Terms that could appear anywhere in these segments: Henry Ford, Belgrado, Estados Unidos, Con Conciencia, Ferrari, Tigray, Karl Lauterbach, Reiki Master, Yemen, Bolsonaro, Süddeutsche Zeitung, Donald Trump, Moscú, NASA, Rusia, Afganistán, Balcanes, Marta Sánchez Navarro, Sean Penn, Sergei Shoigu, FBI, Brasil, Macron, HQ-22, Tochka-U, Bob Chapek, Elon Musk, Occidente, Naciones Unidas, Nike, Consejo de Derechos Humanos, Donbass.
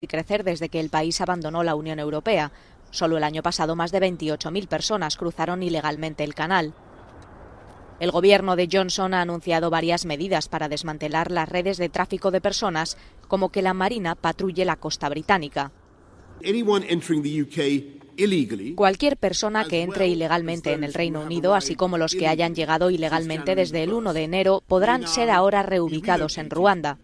y crecer desde que el país abandonó la Unión Europea. Solo el año pasado más de 28.000 personas cruzaron ilegalmente el canal. El gobierno de Johnson ha anunciado varias medidas para desmantelar las redes de tráfico de personas, como que la Marina patrulle la costa británica. Cualquier persona que entre ilegalmente en el Reino Unido, así como los que hayan llegado ilegalmente desde el 1 de enero, podrán ser ahora reubicados en Ruanda.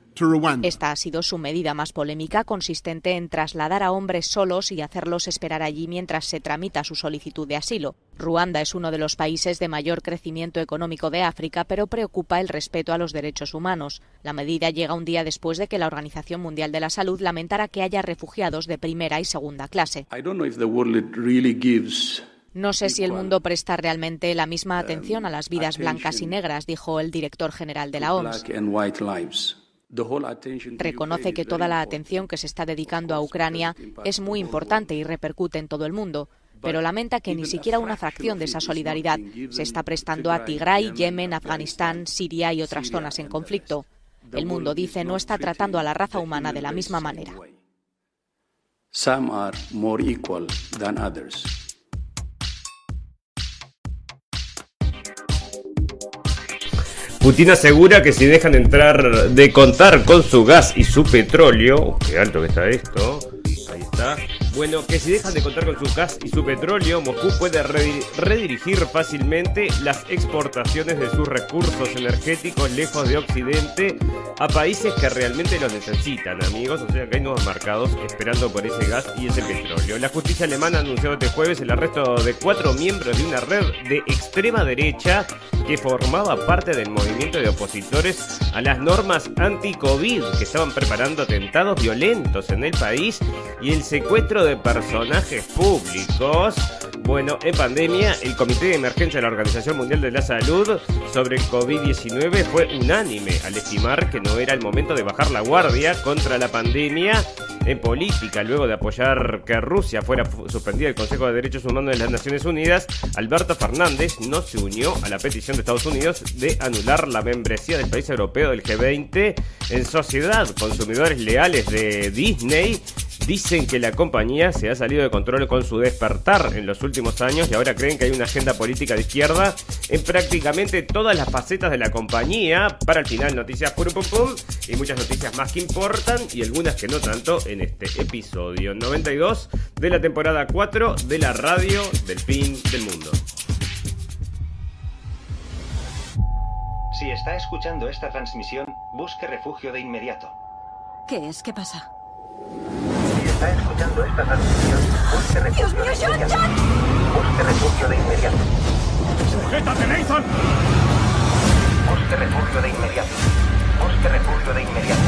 Esta ha sido su medida más polémica, consistente en trasladar a hombres solos y hacerlos esperar allí mientras se tramita su solicitud de asilo. Ruanda es uno de los países de mayor crecimiento económico de África, pero preocupa el respeto a los derechos humanos. La medida llega un día después de que la Organización Mundial de la Salud lamentara que haya refugiados de primera y segunda clase. No sé si el mundo presta realmente la misma atención a las vidas blancas y negras, dijo el director general de la OMS. Reconoce que toda la atención que se está dedicando a Ucrania es muy importante y repercute en todo el mundo, pero lamenta que ni siquiera una fracción de esa solidaridad se está prestando a Tigray, Yemen, Afganistán, Siria y otras zonas en conflicto. El mundo, dice, no está tratando a la raza humana de la misma manera. Putin asegura que si dejan entrar de contar con su gas y su petróleo, qué alto que está esto, ahí está, bueno, que si dejan de contar con su gas y su petróleo, Moscú puede redirigir fácilmente las exportaciones de sus recursos energéticos lejos de Occidente a países que realmente los necesitan, amigos, o sea que hay nuevos mercados esperando por ese gas y ese petróleo. La justicia alemana ha anunciado este jueves el arresto de 4 miembros de una red de extrema derecha que formaba parte del movimiento de opositores a las normas anti-COVID, que estaban preparando atentados violentos en el país y el secuestro de personajes públicos. Bueno, en pandemia, el Comité de Emergencia de la Organización Mundial de la Salud sobre el COVID-19 fue unánime al estimar que no era el momento de bajar la guardia contra la pandemia. En política, luego de apoyar que Rusia fuera suspendida del Consejo de Derechos Humanos de las Naciones Unidas, Alberto Fernández no se unió a la petición de Estados Unidos de anular la membresía del país europeo del G20. En sociedad, consumidores leales de Disney dicen que la compañía se ha salido de control con su despertar en los últimos años y ahora creen que hay una agenda política de izquierda en prácticamente todas las facetas de la compañía. Para el final, noticias pum y muchas noticias más que importan y algunas que no tanto en este episodio 92 de la temporada 4 de la radio del fin del mundo. Si está escuchando esta transmisión, busque refugio de inmediato. ¿Qué es? ¿Qué pasa? Está escuchando esta transmisión. Busque refugio. ¡Dios mío, Sean! Busque refugio de inmediato. ¡Sujétate, Nathan! Busque refugio de inmediato. Busque refugio de inmediato.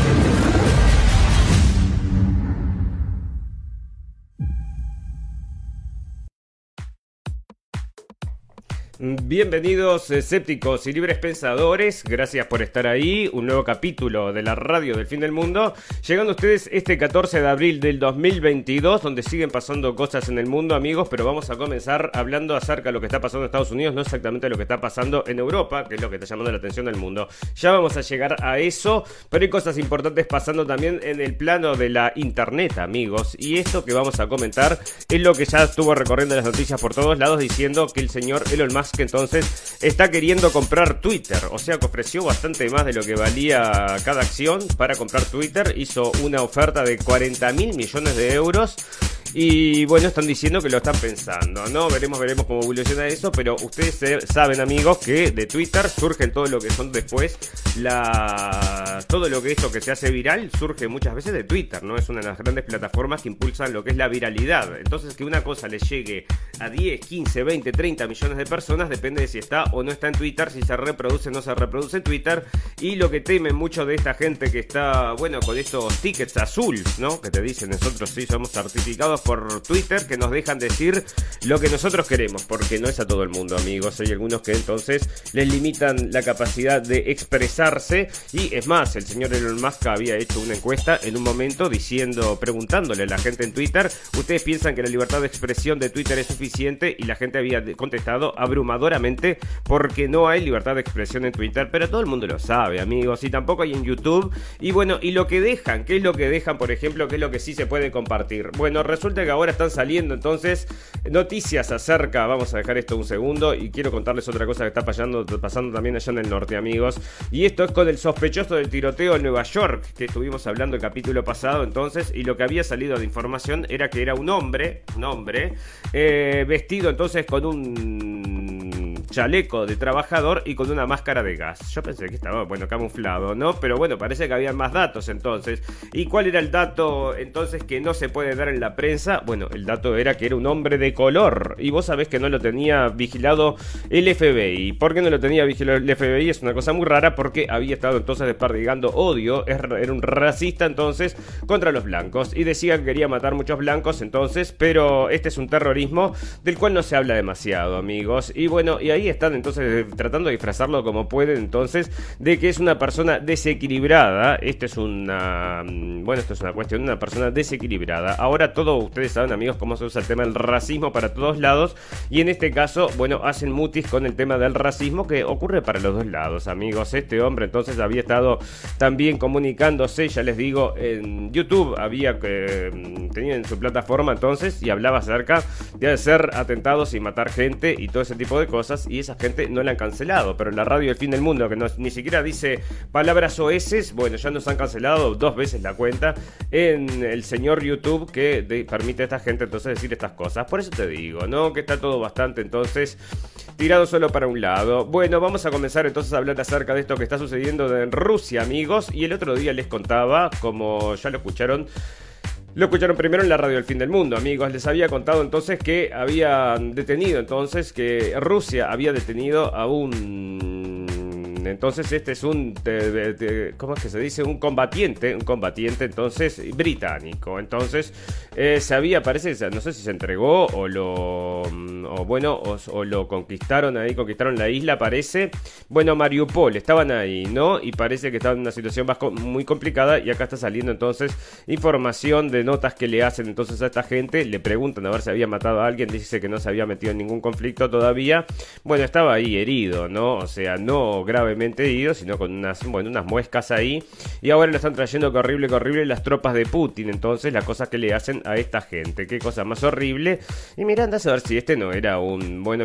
Bienvenidos escépticos y libres pensadores, gracias por estar ahí, un nuevo capítulo de la radio del fin del mundo, llegando a ustedes este 14 de abril del 2022, donde siguen pasando cosas en el mundo, amigos, pero vamos a comenzar hablando acerca de lo que está pasando en Estados Unidos, no exactamente lo que está pasando en Europa, que es lo que está llamando la atención del mundo. Ya vamos a llegar a eso, pero hay cosas importantes pasando también en el plano de la internet, amigos, y esto que vamos a comentar es lo que ya estuvo recorriendo las noticias por todos lados, diciendo que el señor Elon Musk que entonces está queriendo comprar Twitter, o sea que ofreció bastante más de lo que valía cada acción para comprar Twitter, hizo una oferta de 40.000 millones de euros. Y bueno, están diciendo que lo están pensando, ¿no? Veremos cómo evoluciona eso, pero ustedes saben, amigos, que de Twitter surgen todo lo que son después todo lo que esto que se hace viral surge muchas veces de Twitter, ¿no? Es una de las grandes plataformas que impulsan lo que es la viralidad. Entonces, que una cosa le llegue a 10, 15, 20, 30 millones de personas depende de si está o no está en Twitter, si se reproduce o no se reproduce en Twitter. Y lo que temen mucho de esta gente que está, bueno, con estos tickets azules, ¿no? Que te dicen, nosotros sí somos certificados por Twitter que nos dejan decir lo que nosotros queremos, porque no es a todo el mundo, amigos. Hay algunos que entonces les limitan la capacidad de expresarse. Y es más, el señor Elon Musk había hecho una encuesta en un momento diciendo, preguntándole a la gente en Twitter: ¿ustedes piensan que la libertad de expresión de Twitter es suficiente? Y la gente había contestado abrumadoramente porque no hay libertad de expresión en Twitter. Pero todo el mundo lo sabe, amigos, y tampoco hay en YouTube. Y bueno, y lo que dejan, ¿qué es lo que dejan, por ejemplo? ¿Qué es lo que sí se puede compartir? Bueno, resulta que ahora están saliendo entonces noticias acerca... Vamos a dejar esto un segundo y quiero contarles otra cosa que está pasando también allá en el norte, amigos. Y esto es con el sospechoso del tiroteo en Nueva York, que estuvimos hablando el capítulo pasado entonces, y lo que había salido de información era que era un hombre vestido entonces con un chaleco de trabajador y con una máscara de gas. Yo pensé que estaba, bueno, camuflado, ¿no? Pero bueno, parece que había más datos entonces. ¿Y cuál era el dato entonces que no se puede dar en la prensa? Bueno, el dato era que era un hombre de color, y vos sabés que no lo tenía vigilado el FBI. ¿Por qué no lo tenía vigilado el FBI? Es una cosa muy rara, porque había estado entonces desperdigando odio, era un racista entonces contra los blancos, y decía que quería matar muchos blancos entonces, pero este es un terrorismo del cual no se habla demasiado, amigos. Y bueno, y ahí están entonces tratando de disfrazarlo como pueden entonces, de que es una persona desequilibrada. Esto es una cuestión de una persona desequilibrada. Ahora todos ustedes saben, amigos, cómo se usa el tema del racismo para todos lados, y en este caso, bueno, hacen mutis con el tema del racismo que ocurre para los dos lados, amigos. Este hombre entonces había estado también comunicándose, ya les digo, en YouTube, tenía en su plataforma entonces, y hablaba acerca de hacer atentados y matar gente y todo ese tipo de cosas, y esa gente no la han cancelado, pero en la radio del fin del mundo, que ni siquiera dice palabras oeces, bueno, ya nos han cancelado dos veces la cuenta en el señor YouTube, que permite a esta gente entonces decir estas cosas. Por eso te digo, ¿no? Que está todo bastante entonces tirado solo para un lado. Bueno, vamos a comenzar entonces a hablar acerca de esto que está sucediendo en Rusia, amigos. Y el otro día les contaba, como ya lo escucharon primero en la radio del fin del mundo, amigos. Les había contado entonces que Rusia había detenido a un combatiente entonces británico. Entonces no sé si se entregó o lo conquistaron ahí, conquistaron la isla, parece. Bueno, Mariupol, estaban ahí, ¿no? Y parece que estaban en una situación muy complicada, y acá está saliendo entonces información de notas que le hacen entonces a esta gente, le preguntan a ver si había matado a alguien, dice que no se había metido en ningún conflicto todavía. Bueno, estaba ahí herido, ¿no? O sea, no grave herido, sino con unas muescas ahí, y ahora lo están trayendo que horrible las tropas de Putin, entonces las cosas que le hacen a esta gente, qué cosa más horrible. Y mirá, andás a ver si este no era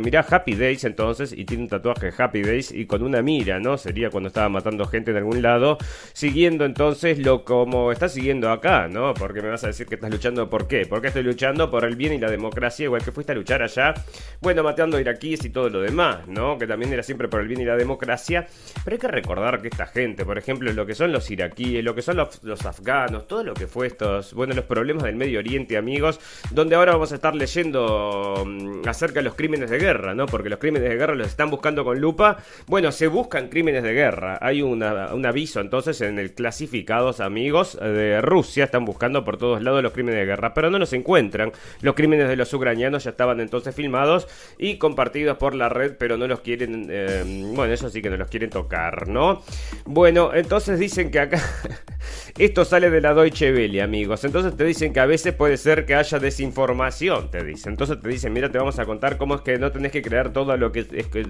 mirá, Happy Days entonces, y tiene un tatuaje Happy Days y con una mira, ¿no? Sería cuando estaba matando gente en algún lado, siguiendo entonces como está siguiendo acá, ¿no? Porque me vas a decir que estás luchando, ¿por qué? Porque estoy luchando por el bien y la democracia, igual que fuiste a luchar allá, bueno, matando iraquíes y todo lo demás, ¿no? Que también era siempre por el bien y la democracia. Pero hay que recordar que esta gente, por ejemplo, lo que son los iraquíes, lo que son los afganos, todo lo que fue los problemas del Medio Oriente, amigos, donde ahora vamos a estar leyendo acerca de los crímenes de guerra, ¿no? Porque los crímenes de guerra los están buscando con lupa. Bueno, se buscan crímenes de guerra. Hay un aviso entonces en el clasificados, amigos, de Rusia. Están buscando por todos lados los crímenes de guerra, pero no los encuentran. Los crímenes de los ucranianos ya estaban entonces filmados y compartidos por la red, pero no los quieren, eso sí que no los quieren tocar, ¿no? Bueno, entonces dicen que acá esto sale de la Deutsche Welle, amigos. Entonces te dicen que a veces puede ser que haya desinformación, te dicen. Entonces te dicen, mira, te vamos a contar cómo es que no tenés que creer todo lo que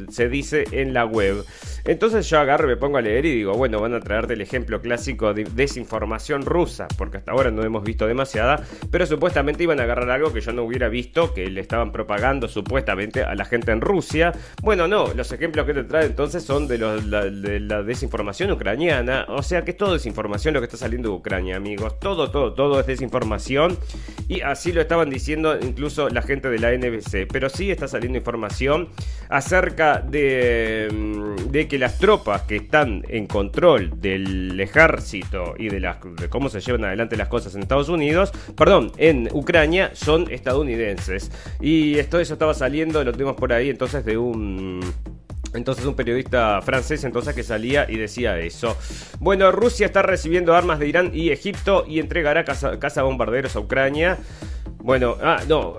se dice en la web. Entonces yo agarro, me pongo a leer y digo, bueno, van a traerte el ejemplo clásico de desinformación rusa, porque hasta ahora no hemos visto demasiada, pero supuestamente iban a agarrar algo que yo no hubiera visto, que le estaban propagando supuestamente a la gente en Rusia. Bueno, no, los ejemplos que te trae entonces son de la desinformación ucraniana. O sea que es todo desinformación lo que está saliendo de Ucrania, amigos. Todo es desinformación. Y así lo estaban diciendo incluso la gente de la NBC. Pero sí está saliendo información acerca de que las tropas que están en control del ejército y de cómo se llevan adelante las cosas en en Ucrania, son estadounidenses. Y eso estaba saliendo, lo tenemos por ahí entonces de un periodista francés entonces que salía y decía eso. Bueno, Rusia está recibiendo armas de Irán y Egipto y entregará cazabombarderos a Ucrania. Bueno,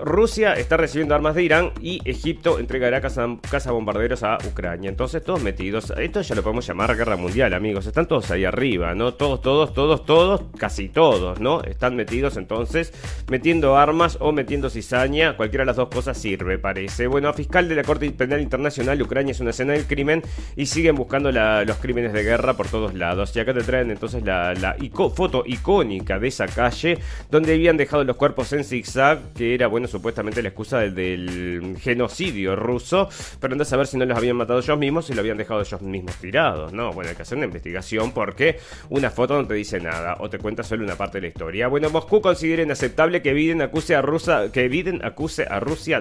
Rusia está recibiendo armas de Irán y Egipto entregará cazabombarderos a Ucrania. Entonces, todos metidos. Esto ya lo podemos llamar guerra mundial, amigos. Están todos ahí arriba, ¿no? Todos, casi todos, ¿no? Están metidos, entonces, metiendo armas o metiendo cizaña. Cualquiera de las dos cosas sirve, parece. Bueno, a fiscal de la Corte Penal Internacional, Ucrania es una escena del crimen y siguen buscando los crímenes de guerra por todos lados. Y acá te traen entonces la foto icónica de esa calle donde habían dejado los cuerpos en zigzag, que era, bueno, supuestamente la excusa del genocidio ruso, pero andás a ver si no los habían matado ellos mismos, si lo habían dejado ellos mismos tirados, ¿no? Bueno, hay que hacer una investigación porque una foto no te dice nada o te cuenta solo una parte de la historia. Bueno, Moscú considera inaceptable que Biden acuse a Rusia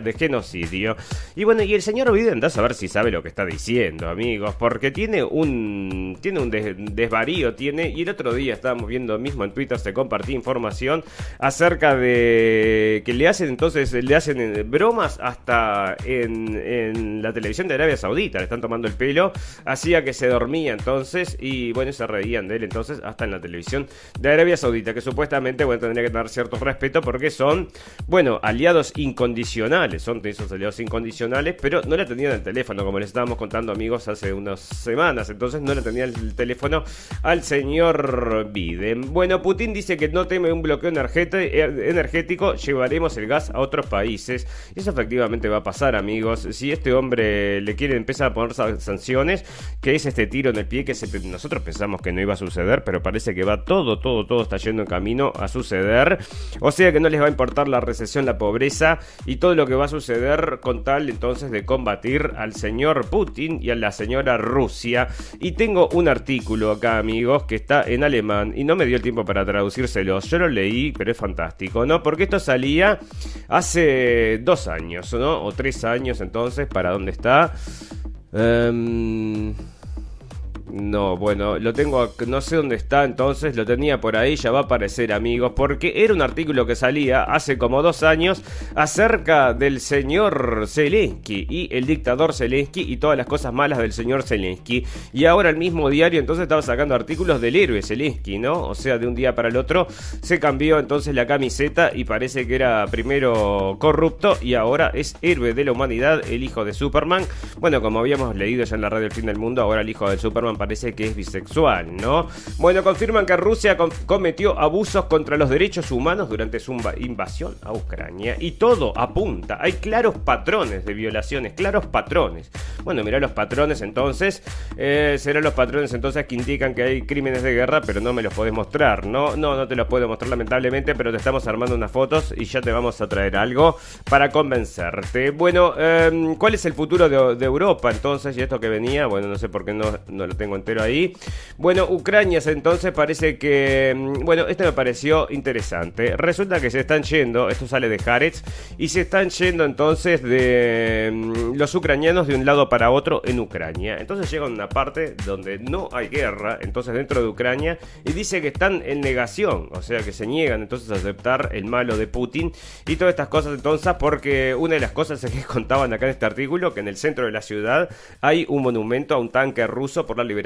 de genocidio. Y bueno, y el señor Biden, andás a ver si sabe lo que está diciendo, amigos, porque tiene un desvarío, y el otro día estábamos viendo mismo en Twitter, se compartía información acerca de que le hacen bromas hasta en la televisión de Arabia Saudita, le están tomando el pelo, hacía que se dormía entonces y bueno, se reían de él entonces hasta en la televisión de Arabia Saudita, que supuestamente, bueno, tendría que tener cierto respeto porque son, bueno, aliados incondicionales, pero no la tenían el teléfono, como les estábamos contando, amigos, hace unas semanas, entonces no le tenían el teléfono al señor Biden. Bueno, Putin dice que no teme un bloqueo energético, llevaremos el gas a otros países. Eso efectivamente va a pasar, amigos. Si este hombre le quiere empezar a poner sanciones, que es este tiro en el pie que nosotros pensamos que no iba a suceder, pero parece que va todo está yendo en camino a suceder. O sea que no les va a importar la recesión, la pobreza y todo lo que va a suceder con tal entonces de combatir al señor Putin y a la señora Rusia. Y tengo un artículo acá, amigos, que está en alemán y no me dio el tiempo para traducírselo. Yo lo leí, pero es fantástico, ¿no? Porque esto salía hace 2 años, ¿no? O 3 años, entonces, ¿para dónde está? No, bueno, lo tengo, no sé dónde está, entonces lo tenía por ahí, ya va a aparecer, amigos, porque era un artículo que salía hace como 2 años acerca del señor Zelensky y el dictador Zelensky y todas las cosas malas del señor Zelensky. Y ahora el mismo diario entonces estaba sacando artículos del héroe Zelensky, ¿no? O sea, de un día para el otro se cambió entonces la camiseta y parece que era primero corrupto y ahora es héroe de la humanidad, el hijo de Superman. Bueno, como habíamos leído ya en la radio El Fin del Mundo, ahora el hijo de Superman parece que es bisexual, ¿no? Bueno, confirman que Rusia cometió abusos contra los derechos humanos durante su invasión a Ucrania. Y todo apunta. Hay claros patrones de violaciones, claros patrones. Bueno, mirá los patrones entonces. Serán los patrones entonces que indican que hay crímenes de guerra, pero no me los podés mostrar, ¿no? No te los puedo mostrar lamentablemente, pero te estamos armando unas fotos y ya te vamos a traer algo para convencerte. Bueno, ¿cuál es el futuro de Europa entonces? Y esto que venía, bueno, no sé por qué no lo tengo entero ahí. Bueno, Ucrania entonces parece que... Bueno, esto me pareció interesante. Resulta que se están yendo, esto sale de Haaretz, y se están yendo entonces de los ucranianos de un lado para otro en Ucrania. Entonces llegan a una parte donde no hay guerra, entonces dentro de Ucrania, y dice que están en negación, o sea que se niegan entonces a aceptar el malo de Putin y todas estas cosas entonces, porque una de las cosas que contaban acá en este artículo, que en el centro de la ciudad hay un monumento a un tanque ruso por la liberación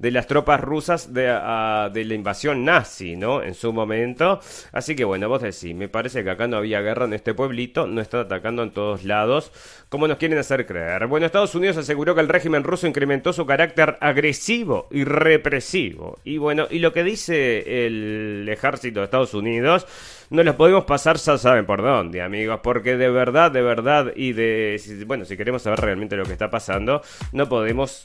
de las tropas rusas de la invasión nazi, ¿no? En su momento. Así que bueno, vos decís, me parece que acá no había guerra en este pueblito, no están atacando en todos lados, como nos quieren hacer creer. Bueno, Estados Unidos aseguró que el régimen ruso incrementó su carácter agresivo y represivo. Y bueno, y lo que dice el ejército de Estados Unidos, no los podemos pasar, ya saben por dónde, amigos, porque de verdad, bueno, si queremos saber realmente lo que está pasando, no podemos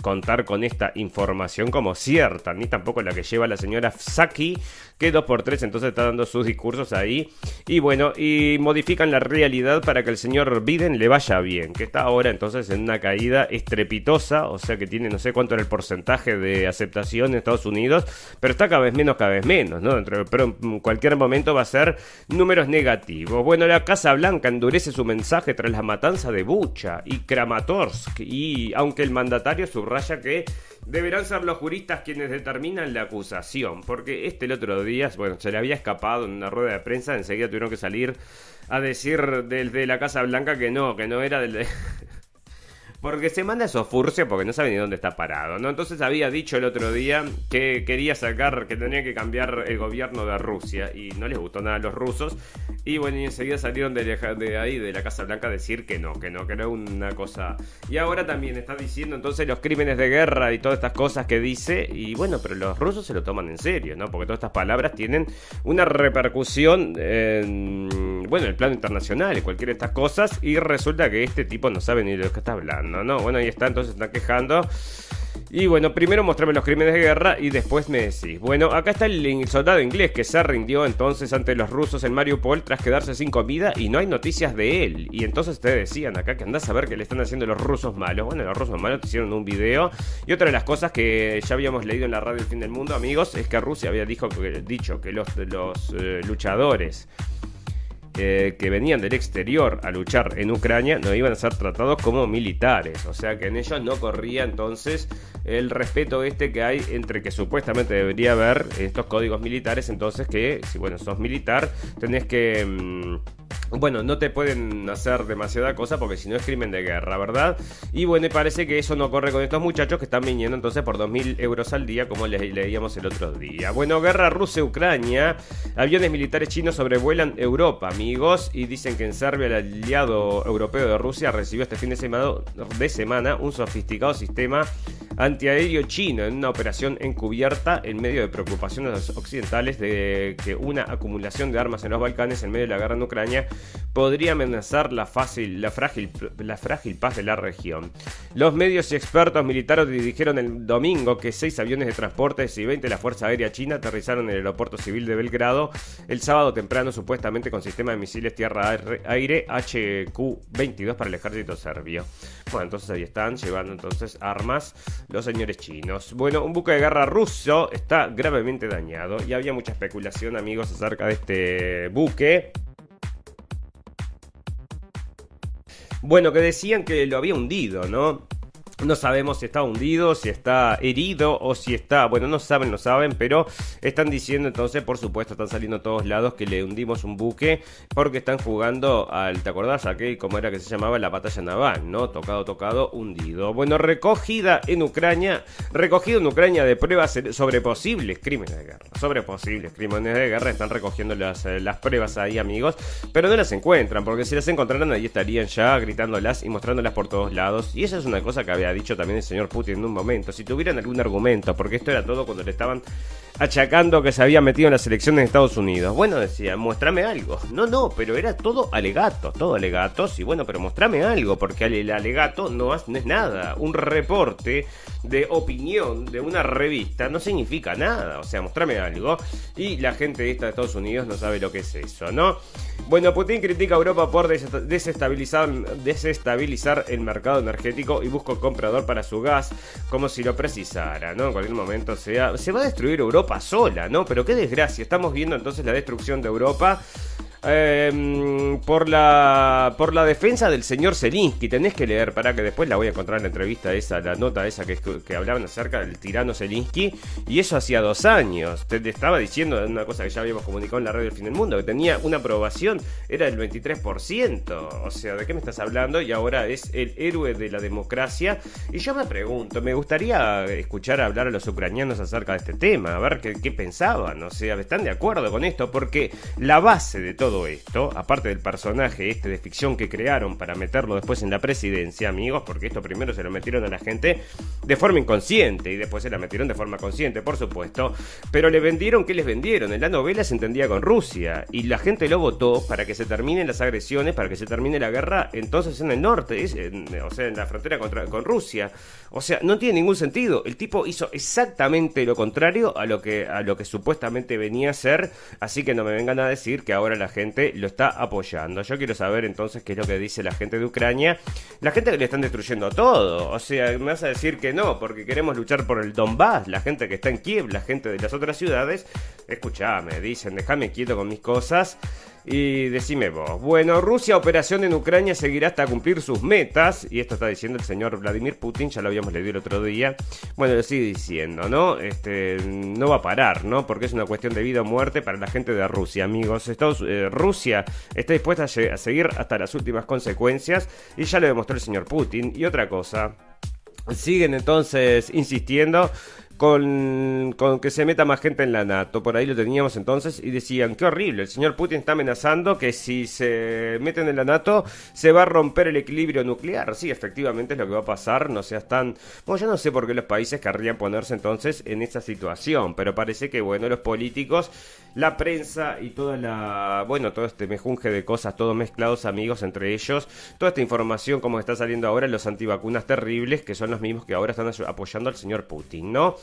contar con esta información como cierta, ni tampoco la que lleva la señora Psaki, que 2x3 entonces está dando sus discursos ahí, y bueno, y modifican la realidad para que el señor Biden le vaya bien, que está ahora entonces en una caída estrepitosa, o sea que tiene no sé cuánto era el porcentaje de aceptación en Estados Unidos, pero está cada vez menos, ¿no? Pero en cualquier momento va a ser números negativos. Bueno, la Casa Blanca endurece su mensaje tras la matanza de Bucha y Kramatorsk, y aunque el mandatario subraya que deberán ser los juristas quienes determinan la acusación, porque el otro día, bueno, se le había escapado en una rueda de prensa, enseguida tuvieron que salir a decir desde la Casa Blanca que no era del... Porque se manda esos furcios porque no sabe ni dónde está parado, ¿no? Entonces había dicho el otro día que tenía que cambiar el gobierno de Rusia y no les gustó nada a los rusos. Y bueno, y enseguida salieron de ahí, de la Casa Blanca, a decir que no era una cosa. Y ahora también está diciendo entonces los crímenes de guerra y todas estas cosas que dice. Y bueno, pero los rusos se lo toman en serio, ¿no? Porque todas estas palabras tienen una repercusión en, bueno, el plano internacional y cualquiera de estas cosas. Y resulta que este tipo no sabe ni de lo que está hablando, ¿no? Bueno, ahí está, entonces están quejando. Y bueno, primero mostrame los crímenes de guerra y después me decís. Bueno, acá está el soldado inglés que se rindió entonces ante los rusos en Mariupol tras quedarse sin comida y no hay noticias de él. Y entonces te decían acá que andás a ver qué le están haciendo los rusos malos. Bueno, los rusos malos te hicieron un video. Y otra de las cosas que ya habíamos leído en la radio El Fin del Mundo, amigos, es que Rusia había dicho que los luchadores que venían del exterior a luchar en Ucrania no iban a ser tratados como militares, o sea que en ellos no corría entonces el respeto este que hay entre que supuestamente debería haber estos códigos militares, entonces que si bueno sos militar tenés que bueno, no te pueden hacer demasiada cosa porque si no es crimen de guerra, ¿verdad? Y bueno, parece que eso no corre con estos muchachos que están viniendo entonces por 2.000 euros al día, como les leíamos el otro día. Bueno, guerra Rusia-Ucrania. Aviones militares chinos sobrevuelan Europa, amigos, y dicen que en Serbia el aliado europeo de Rusia recibió este fin de semana un sofisticado sistema antiaéreo chino en una operación encubierta en medio de preocupaciones occidentales de que una acumulación de armas en los Balcanes en medio de la guerra en Ucrania podría amenazar la frágil paz de la región. Los medios y expertos militares dijeron el domingo que 6 aviones de transporte y 20 de la Fuerza Aérea China aterrizaron en el aeropuerto civil de Belgrado el sábado temprano, supuestamente con sistema de misiles tierra-aire HQ-22 para el ejército serbio. Bueno, entonces ahí están llevando entonces armas los señores chinos. Bueno, un buque de guerra ruso está gravemente dañado y había mucha especulación, amigos, acerca de este buque. Bueno, que decían que lo había hundido, ¿no? No sabemos si está hundido, si está herido o si está... Bueno, no saben, pero están diciendo entonces, por supuesto, están saliendo a todos lados que le hundimos un buque porque están jugando al... ¿Te acordás? Aquel, ¿cómo era que se llamaba? La batalla naval, ¿no? Tocado, hundido. Bueno, recogido en Ucrania de pruebas sobre posibles crímenes de guerra. Están recogiendo las pruebas ahí, amigos, pero no las encuentran, porque si las encontraran ahí estarían ya gritándolas y mostrándolas por todos lados. Y esa es una cosa que había dicho también el señor Putin en un momento, si tuvieran algún argumento, porque esto era todo cuando le estaban achacando que se había metido en las elecciones de Estados Unidos. Bueno, decía, muéstrame algo. No, pero era todo alegatos, y bueno, pero mostrame algo, porque el alegato no es nada. Un reporte de opinión de una revista no significa nada, o sea, mostrame algo, y la gente esta de Estados Unidos no sabe lo que es eso, ¿no? Bueno, Putin critica a Europa por desestabilizar el mercado energético y busca comprador para su gas, como si lo precisara, ¿no? En cualquier momento se va a destruir Europa sola, ¿no? Pero qué desgracia, estamos viendo entonces la destrucción de Europa por la defensa del señor Zelensky. Tenés que leer, para que después la voy a encontrar en la entrevista esa, la nota esa que hablaban acerca del tirano Zelensky, y eso hacía 2 años. Te estaba diciendo una cosa que ya habíamos comunicado en la radio del Fin del Mundo, que tenía una aprobación, era del 23%, o sea, ¿de qué me estás hablando? Y ahora es el héroe de la democracia, y yo me pregunto, me gustaría escuchar hablar a los ucranianos acerca de este tema, a ver qué pensaban, o sea, ¿están de acuerdo con esto? Porque la base de todo esto, aparte del personaje este de ficción que crearon para meterlo después en la presidencia, amigos, porque esto primero se lo metieron a la gente de forma inconsciente y después se la metieron de forma consciente, por supuesto, pero les vendieron, en la novela se entendía con Rusia y la gente lo votó para que se terminen las agresiones, para que se termine la guerra entonces en el norte, o sea, en la frontera con Rusia. O sea, no tiene ningún sentido, el tipo hizo exactamente lo contrario a lo que supuestamente venía a ser, así que no me vengan a decir que ahora la gente lo está apoyando. Yo quiero saber entonces qué es lo que dice la gente de Ucrania, la gente que le están destruyendo todo. O sea, me vas a decir que no, porque queremos luchar por el Donbass, la gente que está en Kiev, la gente de las otras ciudades. Escuchame, dicen, déjame quieto con mis cosas y decime vos. Bueno, Rusia, operación en Ucrania seguirá hasta cumplir sus metas. Y esto está diciendo el señor Vladimir Putin, ya lo habíamos leído el otro día. Bueno, lo sigue diciendo, ¿no? No va a parar, ¿no? Porque es una cuestión de vida o muerte para la gente de Rusia, amigos. Rusia está dispuesta a seguir hasta las últimas consecuencias, y ya lo demostró el señor Putin. Y otra cosa, siguen entonces insistiendo con que se meta más gente en la NATO. Por ahí lo teníamos entonces y decían, qué horrible, el señor Putin está amenazando que si se meten en la NATO se va a romper el equilibrio nuclear. Sí, efectivamente es lo que va a pasar, no seas tan... Bueno, yo no sé por qué los países querrían ponerse entonces en esa situación, pero parece que, bueno, los políticos, la prensa y toda la... Bueno, todo este mejunje de cosas, todos mezclados, amigos entre ellos, toda esta información como está saliendo ahora, los antivacunas terribles, que son los mismos que ahora están apoyando al señor Putin, ¿no?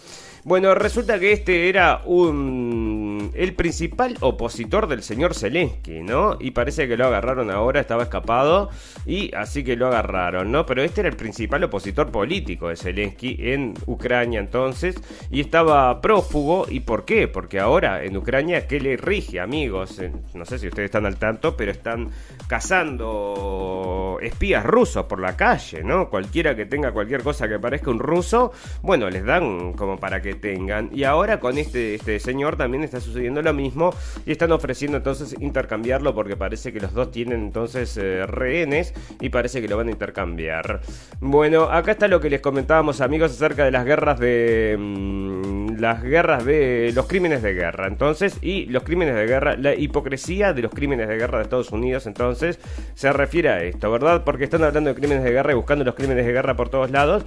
Bueno, resulta que este era el principal opositor del señor Zelensky, ¿no? Y parece que lo agarraron ahora, estaba escapado, y así que lo agarraron, ¿no? Pero este era el principal opositor político de Zelensky en Ucrania entonces, y estaba prófugo. ¿Y por qué? Porque ahora en Ucrania, ¿qué le rige, amigos? No sé si ustedes están al tanto, pero están cazando espías rusos por la calle, ¿no? Cualquiera que tenga cualquier cosa que parezca un ruso, bueno, les dan como para que tengan. Y ahora con este señor también está sucediendo lo mismo y están ofreciendo entonces intercambiarlo, porque parece que los dos tienen entonces rehenes y parece que lo van a intercambiar. Bueno, acá está lo que les comentábamos, amigos, acerca de las guerras de los crímenes de guerra entonces, y los crímenes de guerra, la hipocresía de los crímenes de guerra de Estados Unidos entonces se refiere a esto, ¿verdad? Porque están hablando de crímenes de guerra y buscando los crímenes de guerra por todos lados,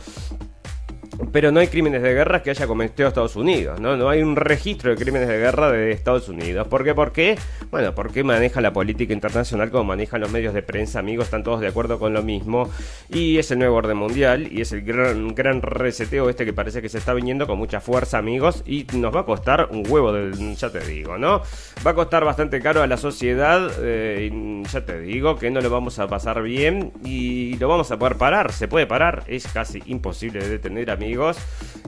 pero no hay crímenes de guerra que haya cometido Estados Unidos, ¿no? No hay un registro de crímenes de guerra de Estados Unidos. ¿Por qué? ¿Por qué? Bueno, porque maneja la política internacional como manejan los medios de prensa, amigos, están todos de acuerdo con lo mismo, y es el nuevo orden mundial, y es el gran reseteo este que parece que se está viniendo con mucha fuerza, amigos, y nos va a costar un huevo, ya te digo, ¿no? Va a costar bastante caro a la sociedad, ya te digo, que no lo vamos a pasar bien, y lo vamos a poder parar, se puede parar, es casi imposible de detener, amigos.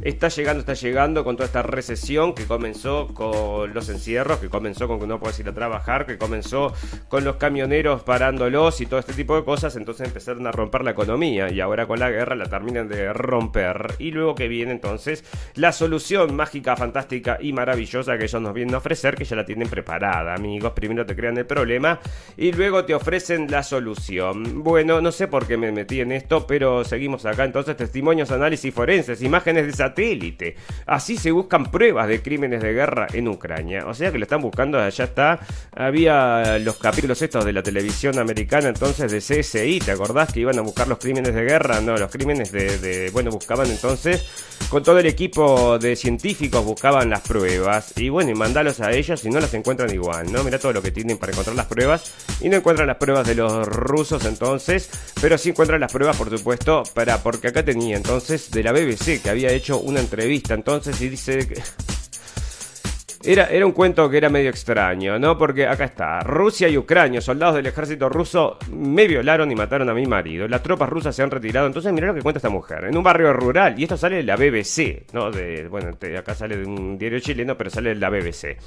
Está llegando con toda esta recesión que comenzó con los encierros, que comenzó con que no podés ir a trabajar, que comenzó con los camioneros parándolos y todo este tipo de cosas. Entonces empezaron a romper la economía y ahora con la guerra la terminan de romper. Y luego que viene entonces la solución mágica, fantástica y maravillosa que ellos nos vienen a ofrecer, que ya la tienen preparada, amigos. Primero te crean el problema y luego te ofrecen la solución. Bueno, no sé por qué me metí en esto, pero seguimos acá entonces. Testimonios, análisis forenses, imágenes de satélite, así se buscan pruebas de crímenes de guerra en Ucrania. O sea que lo están buscando, allá está. Había los capítulos estos de la televisión americana entonces de CSI, ¿te acordás que iban a buscar los crímenes de guerra? No, los crímenes bueno, buscaban entonces con todo el equipo de científicos, buscaban las pruebas y bueno, y mandalos a ellos y no las encuentran igual, ¿no? Mirá todo lo que tienen para encontrar las pruebas y no encuentran las pruebas de los rusos entonces, pero sí encuentran las pruebas, por supuesto, porque acá tenía entonces de la BBC que había hecho una entrevista entonces y dice que... Era un cuento que era medio extraño, ¿no? Porque acá está, Rusia y Ucrania, soldados del ejército ruso me violaron y mataron a mi marido. Las tropas rusas se han retirado. Entonces mirá lo que cuenta esta mujer, en un barrio rural. Y esto sale de la BBC, ¿no? Acá sale de un diario chileno, pero sale de la BBC.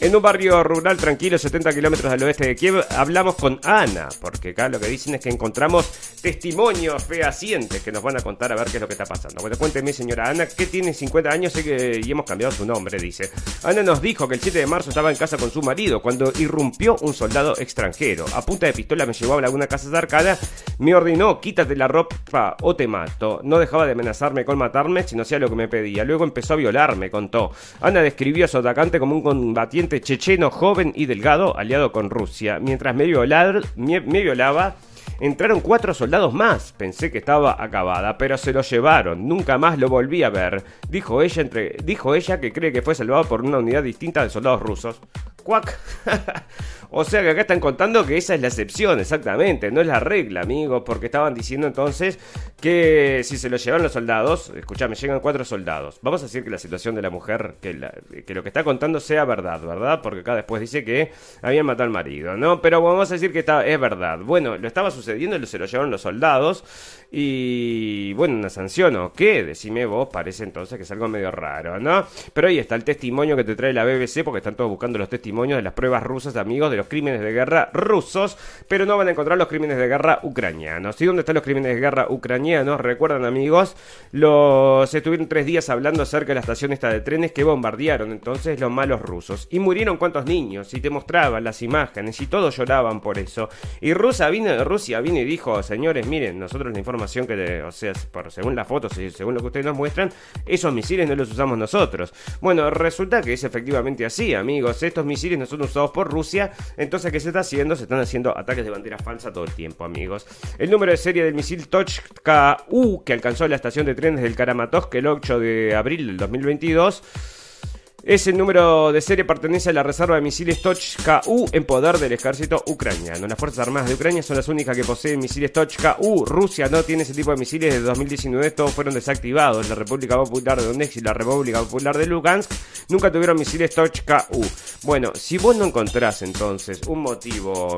En un barrio rural tranquilo, 70 kilómetros al oeste de Kiev, hablamos con Ana, porque acá lo que dicen es que encontramos testimonios fehacientes que nos van a contar a ver qué es lo que está pasando. Bueno, cuénteme, señora Ana, que tiene 50 años y hemos cambiado su nombre, dice. Ana nos dijo que el 7 de marzo estaba en casa con su marido cuando irrumpió un soldado extranjero. A punta de pistola me llevó a una casa cercana, me ordenó, quítate la ropa o te mato. No dejaba de amenazarme con matarme si no hacía lo que me pedía. Luego empezó a violarme, contó. Ana describió a su atacante como un combatiente checheno, joven y delgado, aliado con Rusia. Mientras me violaba... Entraron 4 soldados más, pensé que estaba acabada, pero se lo llevaron, nunca más lo volví a ver, dijo ella que cree que fue salvado por una unidad distinta de soldados rusos. ¡Cuac! O sea que acá están contando que esa es la excepción, exactamente, no es la regla, amigos, porque estaban diciendo entonces que si se lo llevan los soldados, escuchame, llegan 4 soldados, vamos a decir que la situación de la mujer, que lo que está contando sea verdad, ¿verdad? Porque acá después dice que habían matado al marido, ¿no? Pero vamos a decir que es verdad. Bueno, lo estaba sucediendo, se lo llevaron los soldados y, bueno, una sanción o qué, decime vos, parece entonces que es algo medio raro, ¿no? Pero ahí está el testimonio que te trae la BBC, porque están todos buscando los testimonios de las pruebas rusas, amigos, de los crímenes de guerra rusos, pero no van a encontrar los crímenes de guerra ucranianos. ¿Y dónde están los crímenes de guerra ucranianos? Recuerdan, amigos, estuvieron 3 días hablando acerca de la estación esta de trenes que bombardearon entonces los malos rusos. Y murieron cuántos niños, y te mostraban las imágenes, y todos lloraban por eso. Y Rusia vino Rusia vino y dijo, señores, miren, nosotros la información que, o sea, según las fotos y según lo que ustedes nos muestran, esos misiles no los usamos nosotros. Bueno, resulta que es efectivamente así, amigos. Estos misiles no son usados por Rusia. Entonces, ¿qué se está haciendo? Se están haciendo ataques de bandera falsa todo el tiempo, amigos. El número de serie del misil Tochka-U, que alcanzó la estación de trenes del Kramatorsk el 8 de abril del 2022... es el número de serie, pertenece a la reserva de misiles Tochka-U en poder del ejército ucraniano. Las Fuerzas Armadas de Ucrania son las únicas que poseen misiles Tochka-U. Rusia no tiene ese tipo de misiles desde 2019, todos fueron desactivados. La República Popular de Donetsk y la República Popular de Lugansk nunca tuvieron misiles Tochka-U. Bueno, si vos no encontrás entonces un motivo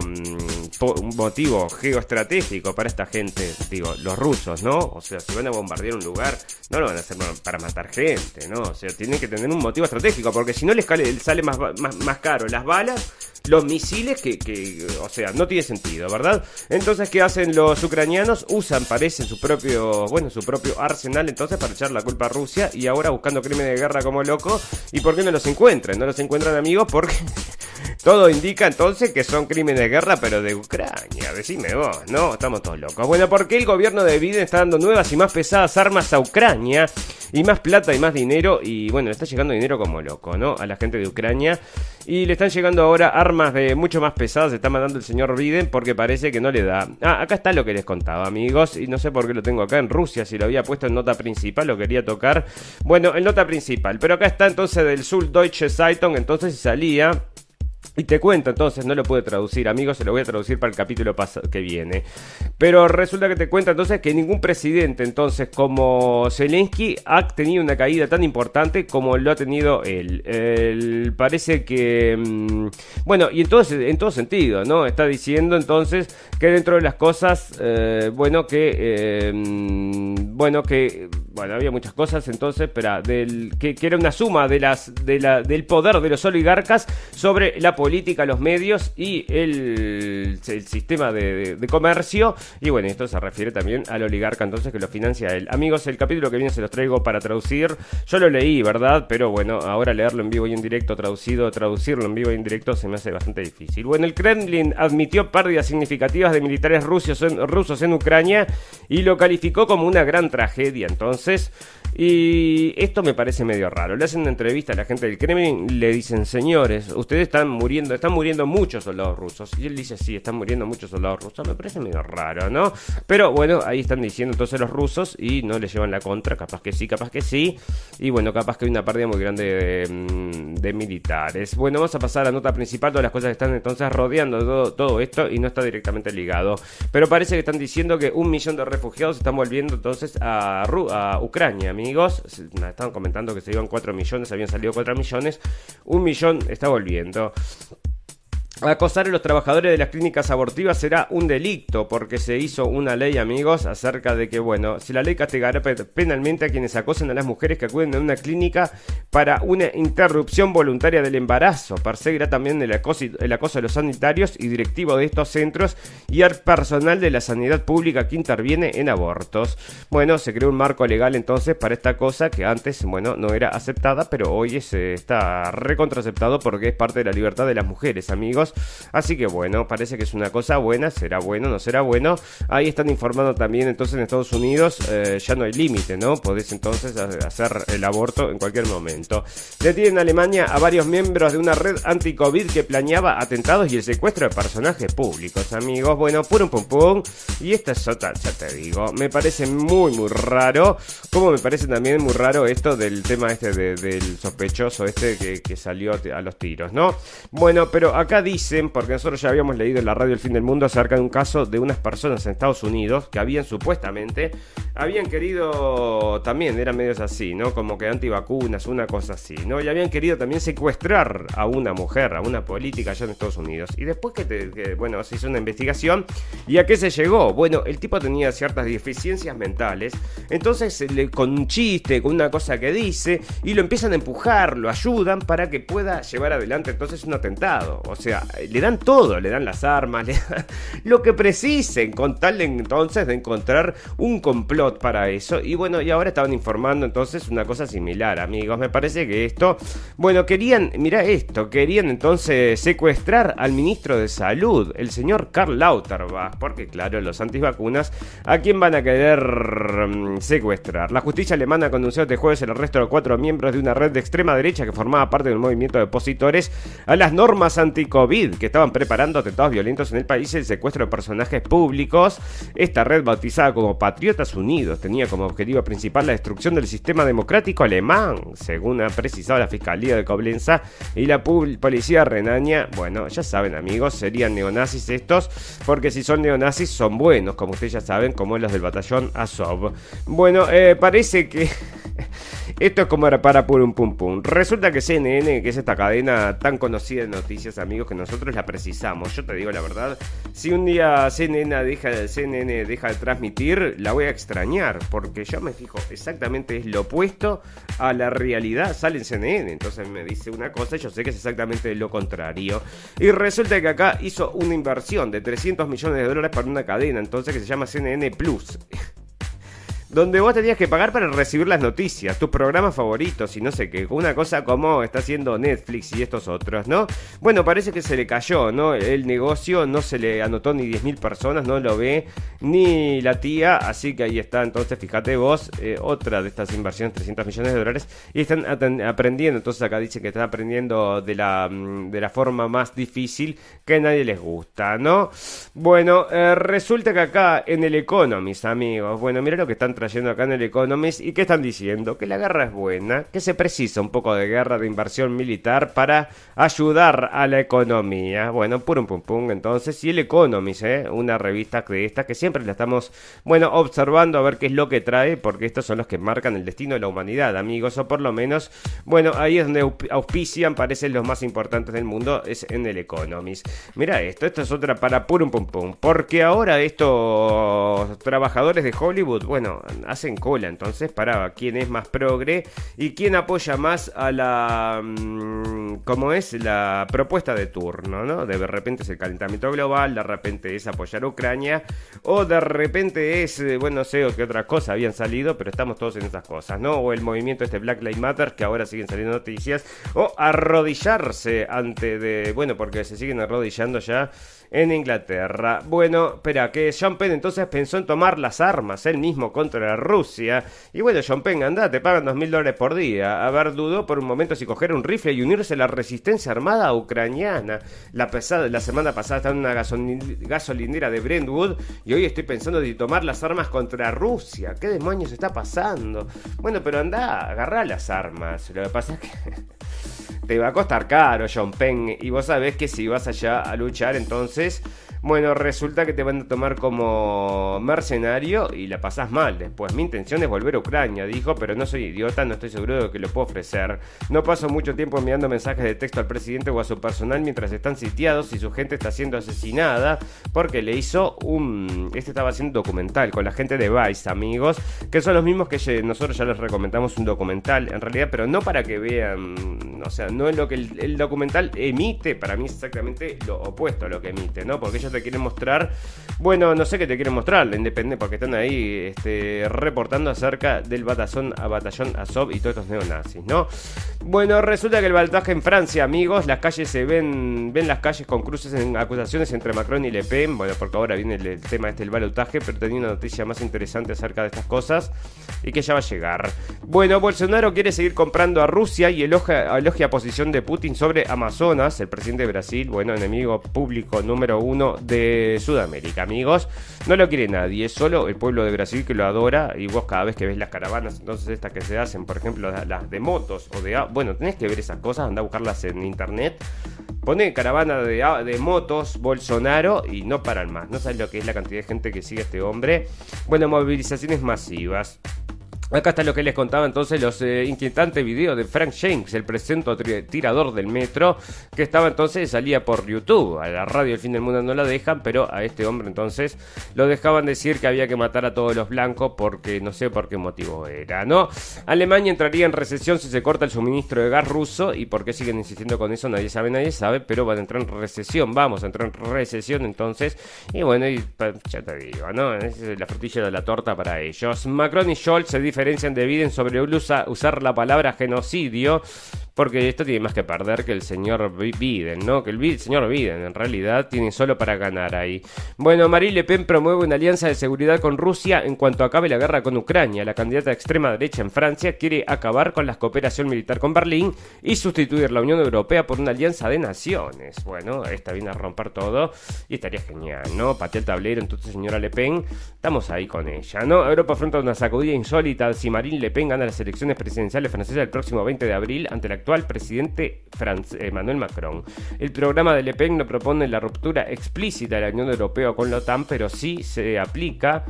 geoestratégico para esta gente, digo, los rusos, ¿no? O sea, si van a bombardear un lugar, no lo van a hacer para matar gente, ¿no? O sea, tienen que tener un motivo estratégico. Porque si no les sale más caro las balas, los misiles, que o sea, no tiene sentido, ¿verdad? Entonces, ¿qué hacen los ucranianos? Usan, parece, su propio arsenal, entonces, para echar la culpa a Rusia. Y ahora buscando crímenes de guerra como loco. ¿Y por qué no los encuentran? No los encuentran, amigos, porque todo indica entonces que son crímenes de guerra, pero de Ucrania. Decime vos, ¿no? Estamos todos locos. Bueno, ¿por qué el gobierno de Biden está dando nuevas y más pesadas armas a Ucrania? Y más plata y más dinero, y bueno, le está llegando dinero como loco, ¿no? A la gente de Ucrania. Y le están llegando ahora armas de mucho más pesadas, se está mandando el señor Biden porque parece que no le da. Ah, acá está lo que les contaba, amigos, y no sé por qué lo tengo acá en Rusia, si lo había puesto en nota principal, lo quería tocar. Bueno, en nota principal, pero acá está entonces del Süddeutsche Zeitung, entonces salía... Y te cuento, entonces, no lo pude traducir, amigos, se lo voy a traducir para el capítulo que viene. Pero resulta que te cuenta, entonces, que ningún presidente, entonces, como Zelensky, ha tenido una caída tan importante como lo ha tenido él. Parece que... bueno, y en todo sentido, ¿no? Está diciendo, entonces, que dentro de las cosas, bueno, había muchas cosas, entonces, que era una suma del poder de los oligarcas sobre la política, los medios y el sistema de comercio. Y bueno, esto se refiere también al oligarca, entonces, que lo financia él. Amigos, el capítulo que viene se los traigo para traducir. Yo lo leí, ¿verdad? Pero bueno, ahora leerlo en vivo y en directo, traducirlo en vivo y en directo se me hace bastante difícil. Bueno, el Kremlin admitió pérdidas significativas de militares rusos en Ucrania y lo calificó como una gran tragedia, entonces. Y esto me parece medio raro. Le hacen una entrevista a la gente del Kremlin, le dicen, señores, ustedes están muriendo muchos soldados rusos. Y él dice, sí, están muriendo muchos soldados rusos. Me parece medio raro, ¿no? Pero bueno, ahí están diciendo entonces los rusos y no le llevan la contra, capaz que sí. Y bueno, capaz que hay una pérdida muy grande de militares. Bueno, vamos a pasar a la nota principal, todas las cosas que están entonces rodeando todo esto y no está directamente ligado. Pero parece que están diciendo que 1 millón de refugiados están volviendo entonces a Ucrania, amigos. Estaban comentando que se iban 4 millones, habían salido 4 millones. 1 millón está volviendo. Acosar a los trabajadores de las clínicas abortivas será un delito porque se hizo una ley, amigos, acerca de que, bueno, si la ley castigará penalmente a quienes acosen a las mujeres que acuden a una clínica para una interrupción voluntaria del embarazo, perseguirá también el acoso a los sanitarios y directivos de estos centros y al personal de la sanidad pública que interviene en abortos. Bueno, se creó un marco legal entonces para esta cosa que antes, bueno, no era aceptada, pero hoy está recontraceptado porque es parte de la libertad de las mujeres, amigos. Así que bueno, parece que es una cosa buena. ¿Será bueno? ¿No será bueno? Ahí están informando también entonces en Estados Unidos ya no hay límite, ¿no? Podés entonces hacer el aborto en cualquier momento. Detienen en Alemania a varios miembros de una red anti-COVID que planeaba atentados y el secuestro de personajes públicos, amigos. Bueno, purum pum pum. Y esta es otra, ya te digo, me parece muy muy raro. Como me parece también muy raro esto del tema este del sospechoso este que salió a los tiros, ¿no? Bueno, pero acá dicen, porque nosotros ya habíamos leído en la radio El Fin del Mundo acerca de un caso de unas personas en Estados Unidos que habían querido también, eran medios así, ¿no? Como que antivacunas, una cosa así, ¿no? Y habían querido también secuestrar a una mujer, a una política allá en Estados Unidos. Y después que se hizo una investigación, ¿y a qué se llegó? Bueno, el tipo tenía ciertas deficiencias mentales, entonces con un chiste, con una cosa que dice, y lo empiezan a empujar, lo ayudan para que pueda llevar adelante entonces un atentado. O sea, sea, le dan todo, le dan las armas, le dan lo que precisen, con tal de entonces de encontrar un complot para eso. Y bueno, y ahora estaban informando entonces una cosa similar, amigos. Me parece que esto, bueno, querían, mirá esto, querían entonces secuestrar al ministro de Salud, el señor Karl Lauterbach, porque claro, los antivacunas, ¿a quién van a querer secuestrar? La justicia alemana anunció este jueves el arresto de 4 miembros de una red de extrema derecha que formaba parte del movimiento de opositores a las normas anti-COVID, que estaban preparando atentados violentos en el país y el secuestro de personajes públicos. Esta red, bautizada como Patriotas Unidos, tenía como objetivo principal la destrucción del sistema democrático alemán, según ha precisado la Fiscalía de Coblenza y la Policía renania. Bueno, ya saben, amigos, serían neonazis estos, porque si son neonazis son buenos, como ustedes ya saben, como los del Batallón Azov. Bueno, parece que esto es como para purum pum pum. Resulta que CNN, que es esta cadena tan conocida de noticias, amigos, que nosotros la precisamos. Yo te digo la verdad, si un día CNN deja de transmitir, la voy a extrañar, porque yo me fijo, exactamente es lo opuesto a la realidad, sale en CNN. Entonces me dice una cosa y yo sé que es exactamente lo contrario. Y resulta que acá hizo una inversión de $300 millones para una cadena, entonces, que se llama CNN Plus, donde vos tenías que pagar para recibir las noticias, tus programas favoritos y no sé qué. Una cosa como está haciendo Netflix y estos otros, ¿no? Bueno, parece que se le cayó, ¿no? El negocio, no se le anotó ni 10.000 personas, no lo ve ni la tía. Así que ahí está, entonces, fíjate vos, otra de estas inversiones, $300 millones. Y están aprendiendo, entonces acá dicen que están aprendiendo de la forma más difícil, que a nadie les gusta, ¿no? Bueno, resulta que acá en el Economist, amigos, bueno, mirá lo que están trayendo acá en el Economist. ¿Y qué están diciendo? Que la guerra es buena, que se precisa un poco de guerra, de inversión militar para ayudar a la economía. Bueno, purum pum pum, entonces. Y el Economist, una revista de estas que siempre la estamos, bueno, observando a ver qué es lo que trae, porque estos son los que marcan el destino de la humanidad, amigos, o por lo menos, bueno, ahí es donde auspician, parecen los más importantes del mundo, es en el Economist. Mirá esto es otra para purum pum pum, porque ahora estos trabajadores de Hollywood, bueno, hacen cola entonces para quién es más progre y quién apoya más a la como es la propuesta de turno, ¿no? De repente es el calentamiento global, de repente es apoyar a Ucrania, o de repente es, bueno, no sé qué otras cosas habían salido, pero estamos todos en esas cosas, ¿no? O el movimiento este Black Lives Matter, que ahora siguen saliendo noticias, o arrodillarse ante de, bueno, porque se siguen arrodillando ya en Inglaterra. Bueno, espera, que Sean Penn entonces pensó en tomar las armas él mismo contra Rusia. Y bueno, Sean Penn, andá, te pagan $2.000 por día. A ver, dudó por un momento si coger un rifle y unirse a la resistencia armada ucraniana. La semana pasada estaba en una gasolinera de Brentwood y hoy estoy pensando de tomar las armas contra Rusia. ¿Qué demonios está pasando? Bueno, pero andá, agarrá las armas. Lo que pasa es que te va a costar caro, Sean Penn. Y vos sabés que si vas allá a luchar, entonces, bueno, resulta que te van a tomar como mercenario y la pasás mal después. Mi intención es volver a Ucrania, dijo, pero no soy idiota, no estoy seguro de que lo puedo ofrecer. No paso mucho tiempo enviando mensajes de texto al presidente o a su personal mientras están sitiados y su gente está siendo asesinada, porque le hizo un... estaba haciendo un documental con la gente de Vice, amigos, que son los mismos que nosotros ya les recomendamos un documental, en realidad, pero no para que vean, o sea, no es lo que el documental emite, para mí es exactamente lo opuesto a lo que emite, ¿no? Porque ellos te quieren mostrar, bueno, no sé qué te quieren mostrar, la independencia, porque están ahí reportando acerca del batallón Azov y todos estos neonazis, ¿no? Bueno, resulta que el balotaje en Francia, amigos, las calles se ven las calles con cruces en acusaciones entre Macron y Le Pen, bueno, porque ahora viene el tema este del balotaje, pero tenía una noticia más interesante acerca de estas cosas y que ya va a llegar. Bueno, Bolsonaro quiere seguir comprando a Rusia y elogia posición de Putin sobre Amazonas. El presidente de Brasil, bueno, enemigo público número uno de Sudamérica, amigos, no lo quiere nadie, es solo el pueblo de Brasil que lo adora. Y vos cada vez que ves las caravanas, entonces estas que se hacen, por ejemplo, las de motos o de... bueno, tenés que ver esas cosas, andá a buscarlas en internet, pone caravana de motos Bolsonaro y no paran más. No sabes lo que es la cantidad de gente que sigue a este hombre. Bueno, movilizaciones masivas. Acá está lo que les contaba entonces, los inquietantes videos de Frank James, el presunto tirador del metro, que estaba entonces, salía por YouTube. A la radio El Fin del Mundo no la dejan, pero a este hombre entonces lo dejaban decir que había que matar a todos los blancos porque no sé por qué motivo era, ¿no? Alemania entraría en recesión si se corta el suministro de gas ruso, y por qué siguen insistiendo con eso nadie sabe, pero van a entrar en recesión, entonces, y bueno, y ya te digo, ¿no? Es la frutilla de la torta para ellos. Macron y Scholz se diferencian de Biden sobre usar la palabra genocidio, porque esto tiene más que perder que el señor Biden, ¿no? Que el señor Biden en realidad tiene solo para ganar ahí. Bueno, Marine Le Pen promueve una alianza de seguridad con Rusia en cuanto acabe la guerra con Ucrania. La candidata de extrema derecha en Francia quiere acabar con la cooperación militar con Berlín y sustituir la Unión Europea por una alianza de naciones. Bueno, esta viene a romper todo y estaría genial, ¿no? Patea el tablero, entonces, señora Le Pen, estamos ahí con ella, ¿no? Europa afronta una sacudida insólita si Marine Le Pen gana las elecciones presidenciales francesas el próximo 20 de abril ante la actual presidente Emmanuel Macron. El programa de Le Pen no propone la ruptura explícita de la Unión Europea con la OTAN, pero si se aplica,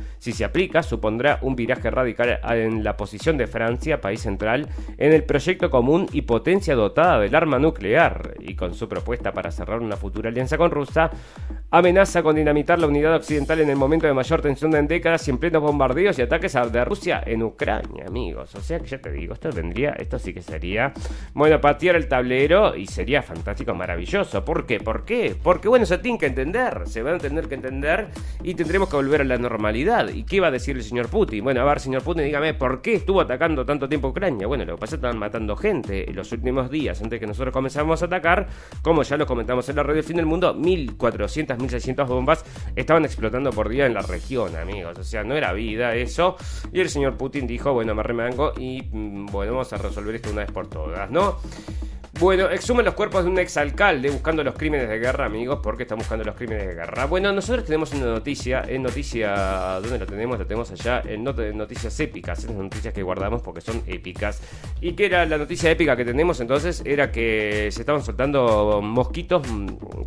supondrá un viraje radical en la posición de Francia, país central, en el proyecto común y potencia dotada del arma nuclear, y con su propuesta para cerrar una futura alianza con Rusia, amenaza con dinamitar la unidad occidental en el momento de mayor tensión en décadas y en plenos bombardeos y ataques de Rusia en Ucrania, amigos. O sea que ya te digo, esto sí que sería, bueno, patear el tablero y sería fantástico, maravilloso. ¿Por qué? Porque bueno, se van a tener que entender y tendremos que volver a la normalidad. ¿Y qué va a decir el señor Putin? Bueno, a ver, señor Putin, dígame, ¿por qué estuvo atacando tanto tiempo Ucrania? Bueno, lo que pasa es que estaban matando gente en los últimos días, antes que nosotros comenzáramos a atacar, como ya lo comentamos en la radio El Fin del Mundo, 1400, 1600 bombas estaban explotando por día en la región, amigos. O sea, no era vida eso. Y el señor Putin dijo, bueno, me remango y bueno, vamos a resolver esto una vez por todas, ¿no? Bueno, exhuman los cuerpos de un exalcalde buscando los crímenes de guerra, amigos, porque están buscando los crímenes de guerra. Bueno, nosotros tenemos una noticia, ¿dónde la tenemos? La tenemos allá, en noticias épicas, esas noticias que guardamos porque son épicas. ¿Y qué era la noticia épica que tenemos entonces? Era que se estaban soltando mosquitos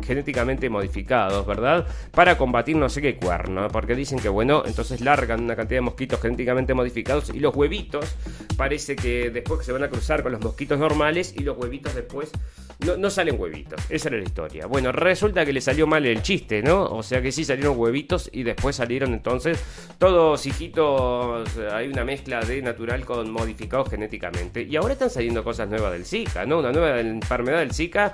genéticamente modificados, ¿verdad? Para combatir no sé qué cuerno, porque dicen que, bueno, entonces largan una cantidad de mosquitos genéticamente modificados y los huevitos parece que después que se van a cruzar con los mosquitos normales y los huevitos después no salen huevitos. Esa era la historia. Bueno, resulta que le salió mal el chiste, ¿no? O sea que sí salieron huevitos y después salieron entonces todos hijitos. Hay una mezcla de natural con modificados genéticamente. Y ahora están saliendo cosas nuevas del Zika, ¿no? Una nueva enfermedad del Zika.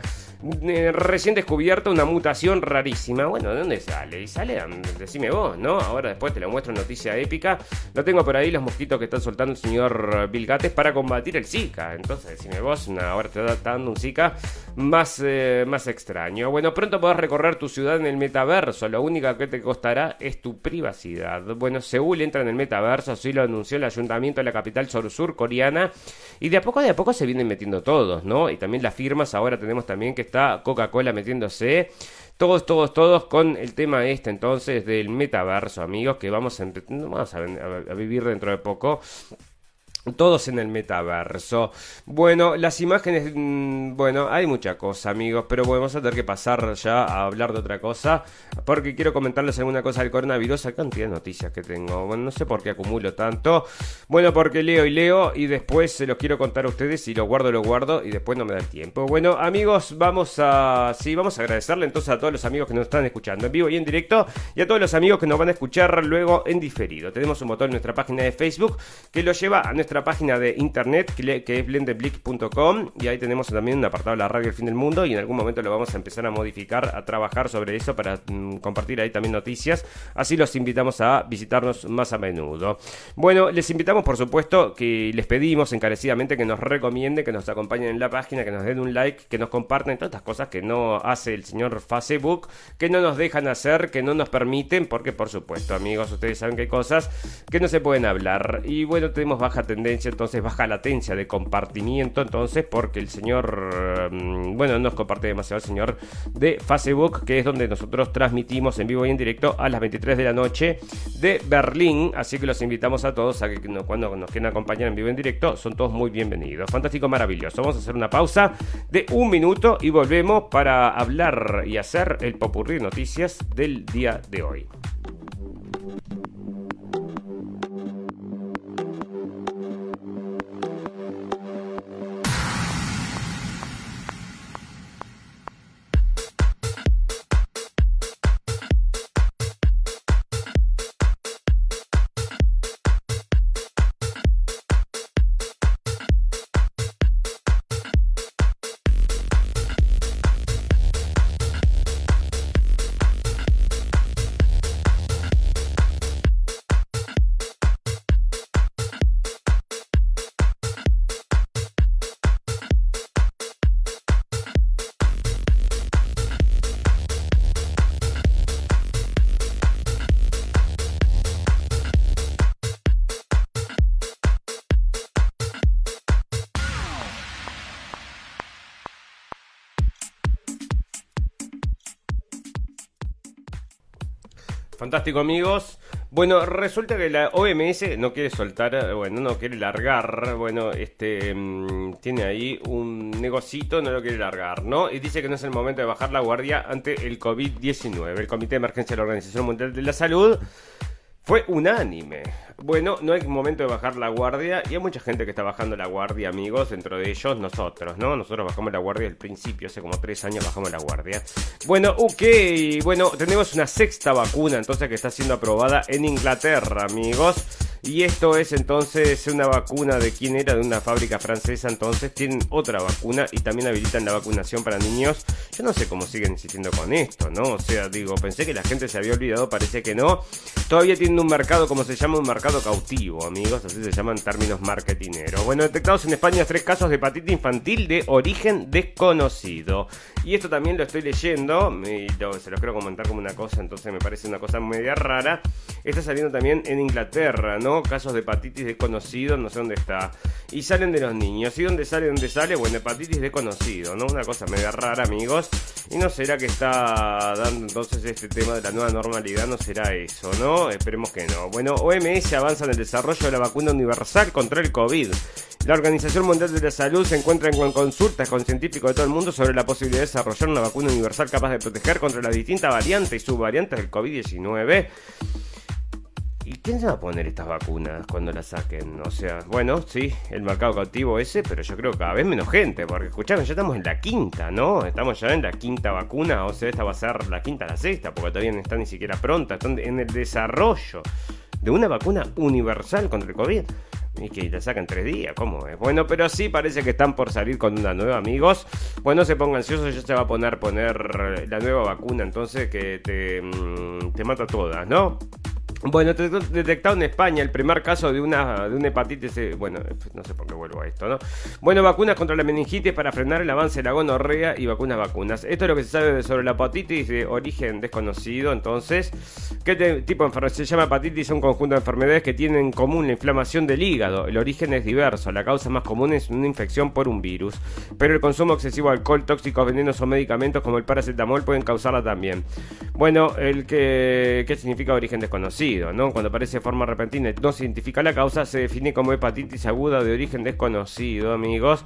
Recién descubierta una mutación rarísima. Bueno, ¿de dónde sale? Y sale, decime vos, ¿no? Ahora después te lo muestro en noticia épica. Lo tengo por ahí, los mosquitos que están soltando el señor Bill Gates para combatir el Zika. Entonces, decime vos, ahora te está dando un Zika más extraño. Bueno, pronto podrás recorrer tu ciudad en el metaverso. Lo único que te costará es tu privacidad. Bueno, Seúl entra en el metaverso, así lo anunció el ayuntamiento de la capital surcoreana. Y de a poco se vienen metiendo todos, ¿no? Y también las firmas. Ahora tenemos también que está Coca-Cola metiéndose. Todos con el tema este entonces del metaverso, amigos, que vamos a vivir dentro de poco. Todos en el metaverso. Bueno, las imágenes... Bueno, hay mucha cosa, amigos. Pero bueno, vamos a tener que pasar ya a hablar de otra cosa. Porque quiero comentarles alguna cosa del coronavirus. La cantidad de noticias que tengo. Bueno, no sé por qué acumulo tanto. Bueno, porque leo. Y después se los quiero contar a ustedes. Y lo guardo. Y después no me da el tiempo. Bueno, amigos, vamos a agradecerle entonces a todos los amigos que nos están escuchando en vivo y en directo. Y a todos los amigos que nos van a escuchar luego en diferido. Tenemos un botón en nuestra página de Facebook que lo lleva a nuestra página de internet que es blendenblick.com, y ahí tenemos también un apartado de la radio El Fin del Mundo, y en algún momento lo vamos a empezar a modificar, a trabajar sobre eso para compartir ahí también noticias, así los invitamos a visitarnos más a menudo. Bueno, les invitamos por supuesto, que les pedimos encarecidamente que nos recomienden, que nos acompañen en la página, que nos den un like, que nos compartan, todas estas cosas que no hace el señor Facebook, que no nos dejan hacer, que no nos permiten, porque por supuesto, amigos, ustedes saben que hay cosas que no se pueden hablar, y bueno, tenemos baja tendencia, entonces baja latencia de compartimiento, entonces porque el señor nos comparte demasiado el señor de Facebook, que es donde nosotros transmitimos en vivo y en directo a las 23 de la noche de Berlín, así que los invitamos a todos a que cuando nos quieran acompañar en vivo y en directo, son todos muy bienvenidos. Fantástico, maravilloso. Vamos a hacer una pausa de un minuto y volvemos para hablar y hacer el popurrí de noticias del día de hoy. Fantástico, amigos. Bueno, resulta que la OMS no quiere soltar, bueno, no quiere largar, bueno, tiene ahí un negocito, no lo quiere largar, ¿no? Y dice que no es el momento de bajar la guardia ante el COVID-19. El Comité de Emergencia de la Organización Mundial de la Salud fue unánime. Bueno, no hay momento de bajar la guardia y hay mucha gente que está bajando la guardia, amigos, dentro de ellos nosotros, ¿no? Nosotros bajamos la guardia al principio, hace como 3 años bajamos la guardia. Bueno, ok, bueno, tenemos una 6ª vacuna entonces que está siendo aprobada en Inglaterra, amigos. Y esto es entonces una vacuna de quién era, de una fábrica francesa, entonces tienen otra vacuna y también habilitan la vacunación para niños. Yo no sé cómo siguen insistiendo con esto, ¿no? O sea, digo, pensé que la gente se había olvidado, parece que no. Todavía tienen un mercado, como se llama, un mercado cautivo, amigos, así se llaman términos marketineros. Bueno, detectados en España 3 casos de hepatitis infantil de origen desconocido. Y esto también lo estoy leyendo, y se los quiero comentar como una cosa, entonces me parece una cosa media rara. Está saliendo también en Inglaterra, ¿no? Casos de hepatitis desconocido, no sé dónde está. Y salen de los niños. ¿Y dónde sale? ¿Dónde sale? Bueno, hepatitis desconocido, ¿no? Una cosa media rara, amigos. ¿Y no será que está dando entonces este tema de la nueva normalidad? ¿No será eso, no? Esperemos que no. Bueno, OMS avanza en el desarrollo de la vacuna universal contra el COVID. La Organización Mundial de la Salud se encuentra en consultas con científicos de todo el mundo sobre la posibilidad de desarrollar una vacuna universal capaz de proteger contra las distintas variantes y subvariantes del COVID-19. ¿Y quién se va a poner estas vacunas cuando las saquen? O sea, bueno, sí, el mercado cautivo ese, pero yo creo que cada vez menos gente, porque escucharon, ya estamos en la 5ª, ¿no? Estamos ya en la 5ª vacuna, o sea, esta va a ser la 5ª, la 6ª, porque todavía no está ni siquiera pronta, están en el desarrollo de una vacuna universal contra el COVID. Y que la sacan 3 días, ¿cómo es? Bueno, pero sí parece que están por salir con una nueva, amigos. Bueno, se pongan ansiosos, ya se va a poner la nueva vacuna, entonces que te mata todas, ¿no? Bueno, detectado en España el primer caso de una hepatitis... Bueno, no sé por qué vuelvo a esto, ¿no? Bueno, vacunas contra la meningitis para frenar el avance de la gonorrea y vacunas. Esto es lo que se sabe sobre la hepatitis de origen desconocido, entonces. ¿Qué tipo de enfermedad? Se llama hepatitis un conjunto de enfermedades que tienen en común la inflamación del hígado. El origen es diverso. La causa más común es una infección por un virus. Pero el consumo excesivo de alcohol, tóxicos, venenos o medicamentos como el paracetamol pueden causarla también. Bueno, ¿qué significa origen desconocido? ¿No? Cuando aparece de forma repentina y no se identifica la causa, se define como hepatitis aguda de origen desconocido, amigos.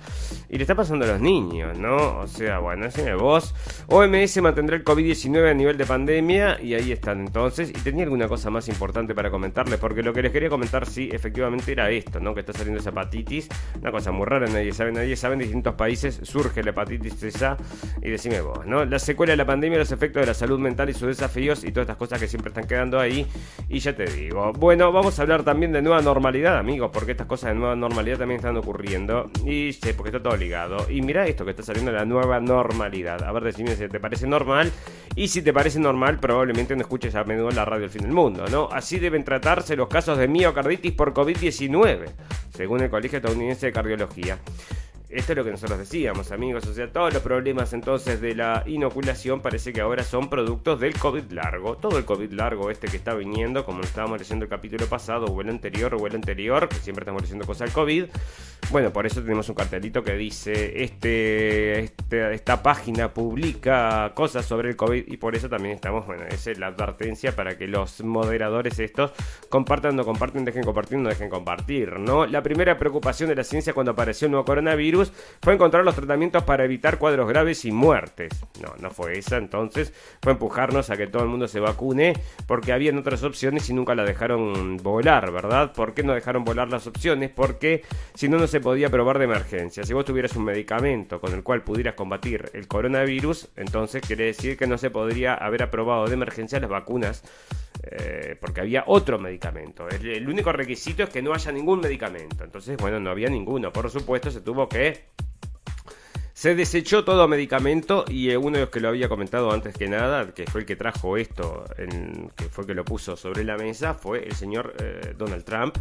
Y le está pasando a los niños, ¿no? O sea, bueno, decime vos. OMS mantendrá el COVID-19 a nivel de pandemia. Y ahí están entonces. Y tenía alguna cosa más importante para comentarles, porque lo que les quería comentar, sí, efectivamente era esto, ¿no? Que está saliendo esa hepatitis. Una cosa muy rara, nadie sabe. En distintos países surge la hepatitis esa. Y decime vos, ¿no? La secuela de la pandemia, los efectos de la salud mental y sus desafíos y todas estas cosas que siempre están quedando ahí. Y ya te digo, bueno, vamos a hablar también de nueva normalidad, amigos, porque estas cosas de nueva normalidad también están ocurriendo. Y sí, porque está todo ligado. Y mirá esto que está saliendo, la nueva normalidad. A ver, decime si te parece normal. Y si te parece normal, probablemente no escuches a menudo la radio El Fin del Mundo, ¿no? Así deben tratarse los casos de miocarditis por COVID-19, según el Colegio Estadounidense de Cardiología. Esto es lo que nosotros decíamos, amigos. O sea, todos los problemas entonces de la inoculación parece que ahora son productos del COVID largo. Todo el COVID largo este que está viniendo, como lo estábamos leyendo el capítulo pasado o el anterior, que siempre estamos leyendo cosas del COVID. Bueno, por eso tenemos un cartelito que dice, esta página publica cosas sobre el COVID. Y por eso también estamos, bueno, esa es la advertencia para que los moderadores estos compartan, no comparten, dejen compartir, no dejen compartir, ¿no? La primera preocupación de la ciencia cuando apareció el nuevo coronavirus fue encontrar los tratamientos para evitar cuadros graves y muertes. No fue esa, entonces fue empujarnos a que todo el mundo se vacune porque habían otras opciones y nunca las dejaron volar, ¿verdad? ¿Por qué no dejaron volar las opciones? Porque si no, no se podía probar de emergencia. Si vos tuvieras un medicamento con el cual pudieras combatir el coronavirus, entonces quiere decir que no se podría haber aprobado de emergencia las vacunas porque había otro medicamento. El único requisito es que no haya ningún medicamento. Entonces, bueno, no había ninguno. Por supuesto, se tuvo que... Se desechó todo medicamento y uno de los que lo había comentado antes que nada, que fue el que trajo esto, que fue el que lo puso sobre la mesa, fue el señor Donald Trump,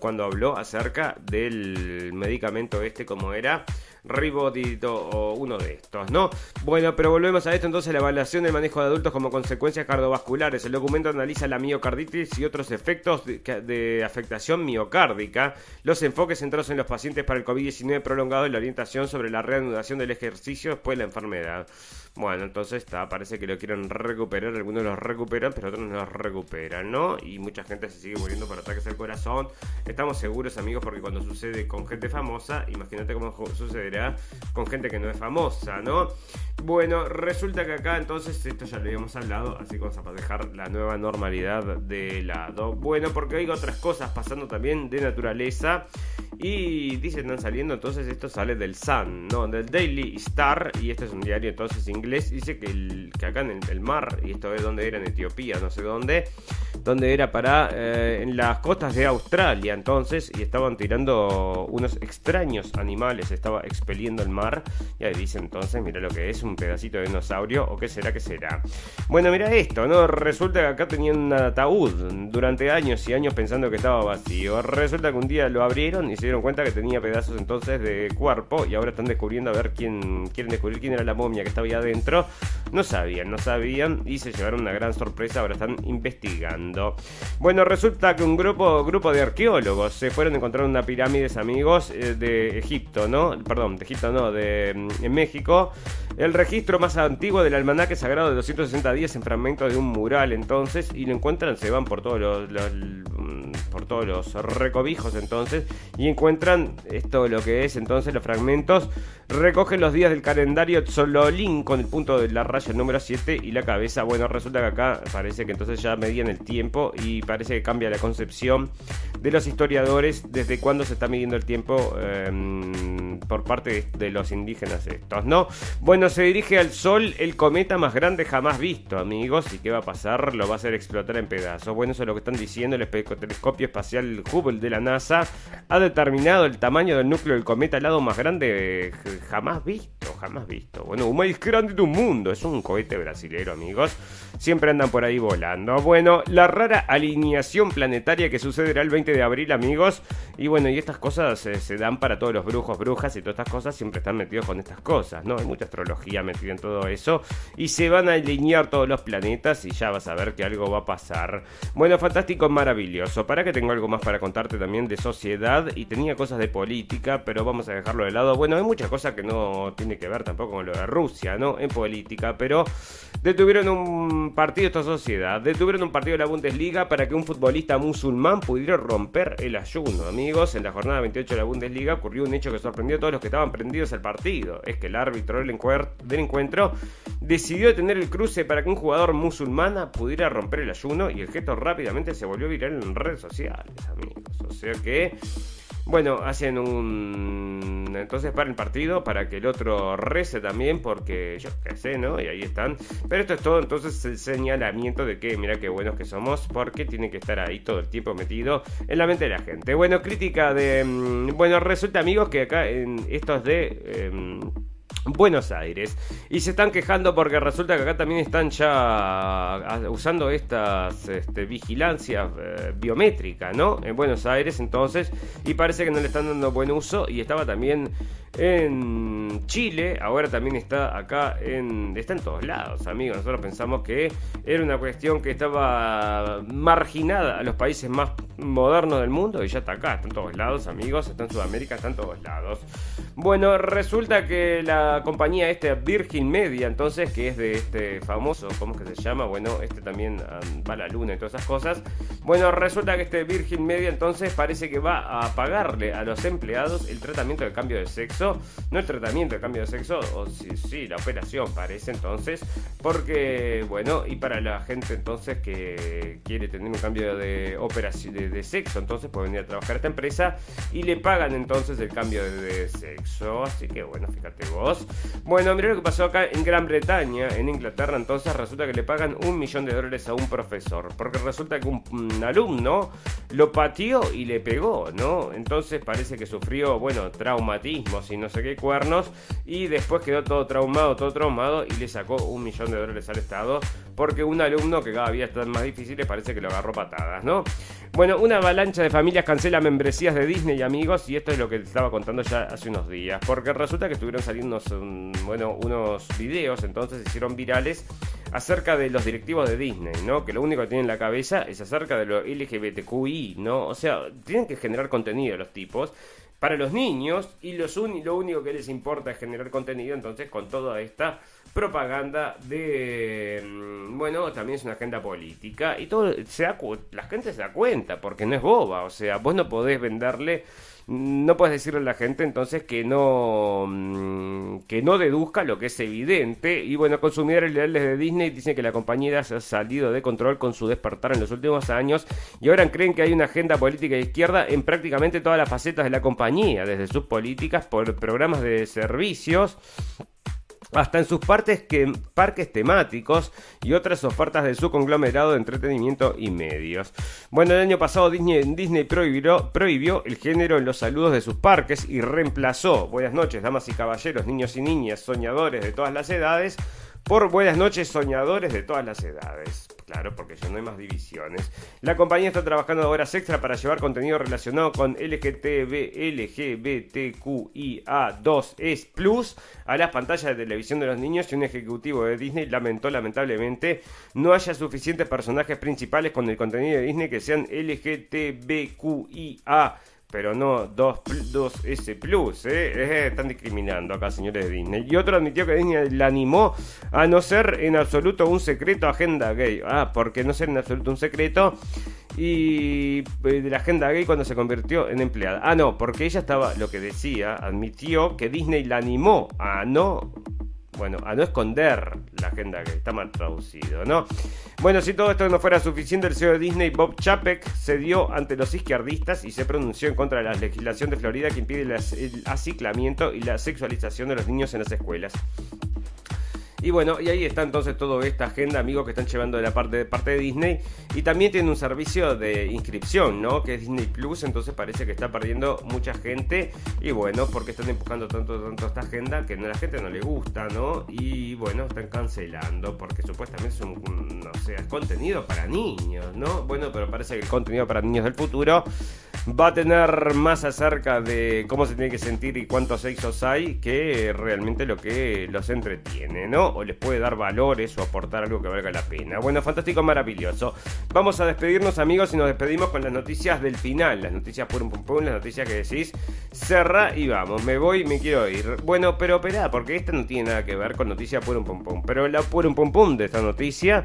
cuando habló acerca del medicamento este, como era... ribotito o uno de estos, ¿no? Bueno, pero volvemos a esto entonces, la evaluación del manejo de adultos como consecuencias cardiovasculares. El documento analiza la miocarditis y otros efectos de afectación miocárdica, los enfoques centrados en los pacientes para el COVID-19 prolongado y la orientación sobre la reanudación del ejercicio después de la enfermedad. Bueno, entonces está, parece que lo quieren recuperar, algunos los recuperan, pero otros no los recuperan, ¿no? Y mucha gente se sigue muriendo por ataques al corazón. Estamos seguros, amigos, porque cuando sucede con gente famosa, imagínate cómo sucederá con gente que no es famosa, ¿no? Bueno, resulta que acá entonces, esto ya lo habíamos hablado, así que vamos a dejar la nueva normalidad de lado. Bueno, porque hay otras cosas pasando también de naturaleza y dicen, están saliendo, entonces esto sale del Sun, ¿no? Del Daily Star, y este es un diario entonces inglés, dice que acá en el mar, y esto es donde era, en Etiopía, no sé dónde, donde era para, en las costas de Australia entonces, y estaban tirando unos extraños animales, estaba expeliendo el mar, y ahí dice entonces, mira lo que es, un pedacito de dinosaurio, o qué será, qué será. Bueno, mira esto, ¿no? Resulta que acá tenían un ataúd durante años y años pensando que estaba vacío. Resulta que un día lo abrieron y se dieron cuenta que tenía pedazos entonces de cuerpo, y ahora están descubriendo, a ver quién, quieren descubrir quién era la momia que estaba ahí adentro. No sabían, y se llevaron una gran sorpresa, ahora están investigando. Bueno, resulta que un grupo de arqueólogos se fueron a encontrar una pirámide, amigos, de Egipto, ¿no? Perdón, de Egipto no, de México. El registro más antiguo del almanaque sagrado de 260 días en fragmentos de un mural, entonces, y lo encuentran, se van por todos los recovijos entonces, y encuentran esto, lo que es entonces los fragmentos, recogen los días del calendario Tzololín con el punto de la raya número 7 y la cabeza. Bueno, resulta que acá parece que entonces ya medían el tiempo y parece que cambia la concepción de los historiadores desde cuándo se está midiendo el tiempo por parte de los indígenas estos, ¿no? Bueno, se dirige al sol el cometa más grande jamás visto, amigos, y ¿qué va a pasar? Lo va a hacer explotar en pedazos. Bueno, eso es lo que están diciendo. El telescopio espacial Hubble de la NASA ha determinado el tamaño del núcleo del cometa helado más grande jamás visto. Bueno, un más grande de un mundo. Es un cohete brasilero, amigos. Siempre andan por ahí volando. Bueno, la rara alineación planetaria que sucederá el 20 de abril, amigos. Y bueno, y estas cosas se dan para todos los brujos, brujas y todas estas cosas. Siempre están metidos con estas cosas, ¿no? Hay mucha astrología metida en todo eso. Y se van a alinear todos los planetas y ya vas a ver que algo va a pasar. Bueno, fantástico, maravilloso. Para que tengo algo más para contarte también de sociedad. Y tenía cosas de política, pero vamos a dejarlo de lado. Bueno, hay muchas cosas que no tiene que ver tampoco con lo de Rusia, ¿no? En política, pero detuvieron un partido, esta sociedad, detuvieron un partido de la Bundesliga para que un futbolista musulmán pudiera romper el ayuno, amigos. En la jornada 28 de la Bundesliga ocurrió un hecho que sorprendió a todos los que estaban prendidos al partido. Es que el árbitro del encuentro decidió detener el cruce para que un jugador musulmana pudiera romper el ayuno, y el gesto rápidamente se volvió viral en redes sociales, amigos. O sea que... bueno, hacen un... entonces para el partido, para que el otro rece también, porque yo qué sé, ¿no? Y ahí están. Pero esto es todo, entonces, el señalamiento de que, mirá qué buenos que somos, porque tienen que estar ahí todo el tiempo metido en la mente de la gente. Bueno, crítica de... bueno, resulta, amigos, que acá en estos de... Buenos Aires, y se están quejando porque resulta que acá también están ya usando estas vigilancias biométricas, ¿no? En Buenos Aires entonces, y parece que no le están dando buen uso, y estaba también en Chile, ahora también está acá, está en todos lados, amigos. Nosotros pensamos que era una cuestión que estaba marginada a los países más modernos del mundo, y ya está acá, está en todos lados, amigos, está en Sudamérica, está en todos lados. Bueno, resulta que la compañía Virgin Media, entonces, que es de este famoso, ¿cómo es que se llama? Bueno, también va a la luna y todas esas cosas. Bueno, resulta que Virgin Media, entonces, parece que va a pagarle a los empleados el tratamiento de cambio de sexo. No el tratamiento de cambio de sexo, o sí, la operación, parece, entonces. Porque, bueno, y para la gente, entonces, que quiere tener un cambio de operación de sexo, entonces, puede venir a trabajar a esta empresa y le pagan, entonces, el cambio de sexo. Así que, bueno, fíjate vos. Bueno, mirá lo que pasó acá en Gran Bretaña, en Inglaterra, entonces resulta que le pagan $1 millón a un profesor, porque resulta que un alumno lo pateó y le pegó, ¿no? Entonces parece que sufrió, bueno, traumatismos y no sé qué cuernos, y después quedó todo traumado, y le sacó $1 millón al Estado, porque un alumno que cada día está más difícil parece que lo agarró patadas, ¿no? Bueno, una avalancha de familias cancela membresías de Disney, amigos, y esto es lo que les estaba contando ya hace unos días, porque resulta que estuvieron saliendo unos videos, entonces se hicieron virales, acerca de los directivos de Disney, ¿no? Que lo único que tienen en la cabeza es acerca de lo LGBTQI, ¿no? O sea, tienen que generar contenido los tipos para los niños y lo único que les importa es generar contenido, entonces con toda esta propaganda de... Bueno, también es una agenda política y todo la gente se da cuenta porque no es boba, o sea, vos no podés venderle... No puedes decirle a la gente entonces que no deduzca lo que es evidente. Y bueno, consumidores leales de Disney dicen que la compañía se ha salido de control con su despertar en los últimos años y ahora creen que hay una agenda política de izquierda en prácticamente todas las facetas de la compañía, desde sus políticas por programas de servicios hasta en sus parques temáticos y otras ofertas de su conglomerado de entretenimiento y medios. Bueno, el año pasado Disney prohibió el género en los saludos de sus parques y reemplazó buenas noches, damas y caballeros, niños y niñas, soñadores de todas las edades, por buenas noches, soñadores de todas las edades. Claro, porque ya no hay más divisiones. La compañía está trabajando horas extra para llevar contenido relacionado con LGBTQIA2+, a las pantallas de televisión de los niños, y un ejecutivo de Disney lamentó lamentablemente no haya suficientes personajes principales con el contenido de Disney que sean LGBTQIA. Pero no 2S+, están discriminando acá, señores de Disney. Y otro admitió que Disney la animó a no ser en absoluto un secreto agenda gay. Ah, porque no ser en absoluto un secreto y de la agenda gay cuando se convirtió en empleada. Ah, no, porque ella estaba, lo que decía, admitió que Disney la animó a no... Bueno, a no esconder la agenda gay. Está mal traducido, ¿no? Bueno, si todo esto no fuera suficiente, el CEO de Disney, Bob Chapek, se dio ante los izquierdistas y se pronunció en contra de la legislación de Florida que impide el aciclamiento y la sexualización de los niños en las escuelas. Y bueno, y ahí está entonces toda esta agenda, amigos, que están llevando de la parte de Disney. Y también tiene un servicio de inscripción, ¿no? Que es Disney Plus, entonces parece que está perdiendo mucha gente. Y bueno, porque están empujando tanto esta agenda que a la gente no le gusta, ¿no? Y bueno, están cancelando porque supuestamente es contenido para niños, ¿no? Bueno, pero parece que el contenido para niños del futuro va a tener más acerca de cómo se tiene que sentir y cuántos sexos hay que realmente lo que los entretiene, ¿no? O les puede dar valores o aportar algo que valga la pena. Bueno, fantástico, maravilloso. Vamos a despedirnos, amigos, y nos despedimos con las noticias del final. Las noticias pum pum pum, las noticias que decís cerra y vamos, me voy, me quiero ir. Bueno, pero esperá, porque esta no tiene nada que ver con noticias pum pum pum. Pero la pum pum pum de esta noticia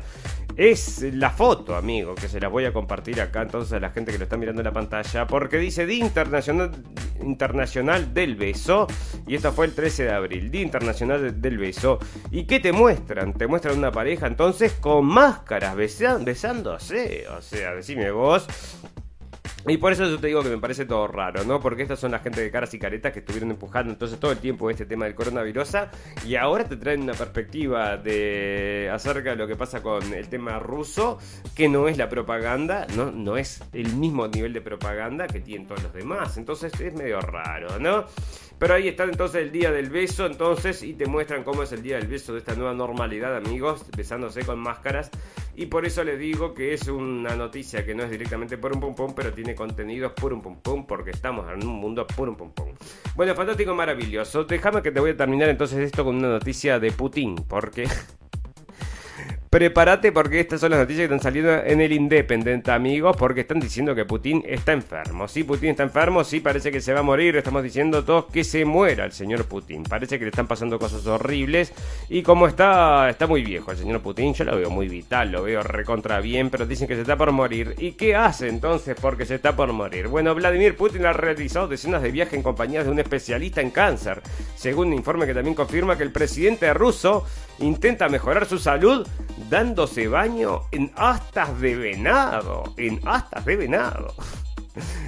es la foto, amigo, que se las voy a compartir acá entonces a la gente que lo está mirando en la pantalla, porque dice Día Internacional del Beso, y esta fue el 13 de abril, Día Internacional del Beso. ¿Y qué te muestran? Te muestran una pareja entonces con máscaras besándose, o sea, decime vos. Y por eso yo te digo que me parece todo raro, ¿no? Porque estas son la gente de caras y caretas que estuvieron empujando entonces todo el tiempo este tema del coronavirus. Y ahora te traen una perspectiva de acerca de lo que pasa con el tema ruso, que no es la propaganda, no es el mismo nivel de propaganda que tienen todos los demás. Entonces es medio raro, ¿no? Pero ahí está entonces el día del beso, entonces, y te muestran cómo es el día del beso de esta nueva normalidad, amigos, besándose con máscaras. Y por eso les digo que es una noticia que no es directamente por un pum pum, pero tiene contenidos por un pum pum, porque estamos en un mundo por un pum pum. Bueno, fantástico, maravilloso. Déjame que te voy a terminar entonces esto con una noticia de Putin, porque... Prepárate, porque estas son las noticias que están saliendo en el Independiente, amigos, porque están diciendo que Putin está enfermo. Sí, Putin está enfermo, sí, parece que se va a morir, estamos diciendo todos que se muera el señor Putin. Parece que le están pasando cosas horribles y como está muy viejo el señor Putin, yo lo veo muy vital, lo veo recontra bien, pero dicen que se está por morir. ¿Y qué hace entonces porque se está por morir? Bueno, Vladimir Putin ha realizado decenas de viajes en compañía de un especialista en cáncer, según un informe que también confirma que el presidente ruso intenta mejorar su salud dándose baño en astas de venado.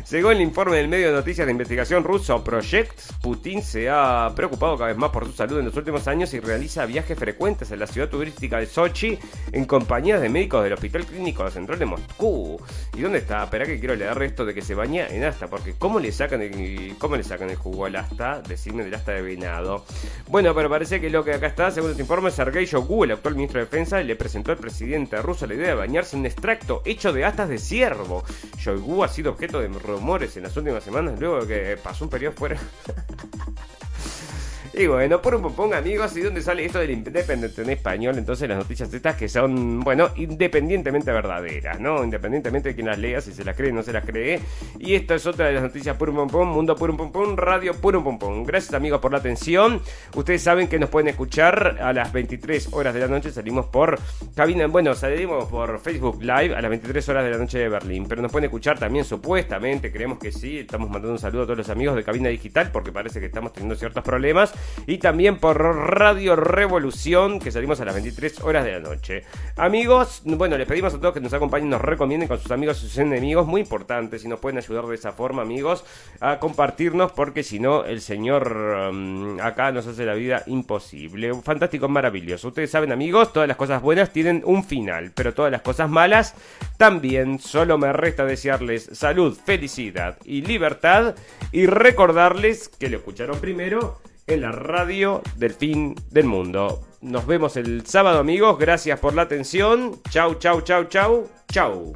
Según el informe del medio de noticias de investigación ruso Project, Putin se ha preocupado cada vez más por su salud en los últimos años y realiza viajes frecuentes en la ciudad turística de Sochi en compañías de médicos del Hospital Clínico Central de Moscú. ¿Y dónde está? Esperá que quiero leer esto de que se baña en asta, porque ¿cómo le sacan el jugo al asta? Decime del asta de venado. Bueno, pero parece que lo que acá está, según los informes, Sergei Shoigu, el actual ministro de Defensa, le presentó al presidente ruso la idea de bañarse en un extracto hecho de astas de ciervo. Shoigu ha sido objeto de rumores en las últimas semanas luego de que pasó un periodo fuera. Y bueno, por un popón, amigos, ¿y dónde sale esto del independiente en español? Entonces las noticias estas que son, bueno, independientemente verdaderas, ¿no? Independientemente de quién las lea, si se las cree o no se las cree. Y esta es otra de las noticias por un pompón, mundo por un pompón, radio por un pompón. Gracias, amigos, por la atención. Ustedes saben que nos pueden escuchar a las 23 horas de la noche. Salimos por cabina, bueno, salimos por Facebook Live a las 23 horas de la noche de Berlín. Pero nos pueden escuchar también, supuestamente, creemos que sí. Estamos mandando un saludo a todos los amigos de Cabina Digital porque parece que estamos teniendo ciertos problemas. Y también por Radio Revolución, que salimos a las 23 horas de la noche. Amigos, bueno, les pedimos a todos que nos acompañen, nos recomienden con sus amigos y sus enemigos. Muy importante, si nos pueden ayudar de esa forma, amigos, a compartirnos, porque si no, el señor acá nos hace la vida imposible. Fantástico, maravilloso. Ustedes saben, amigos, todas las cosas buenas tienen un final, pero todas las cosas malas también. Solo me resta desearles salud, felicidad y libertad, y recordarles que lo escucharon primero en la radio del fin del mundo. Nos vemos el sábado, amigos. Gracias por la atención. Chau, chau, chau, chau, chau.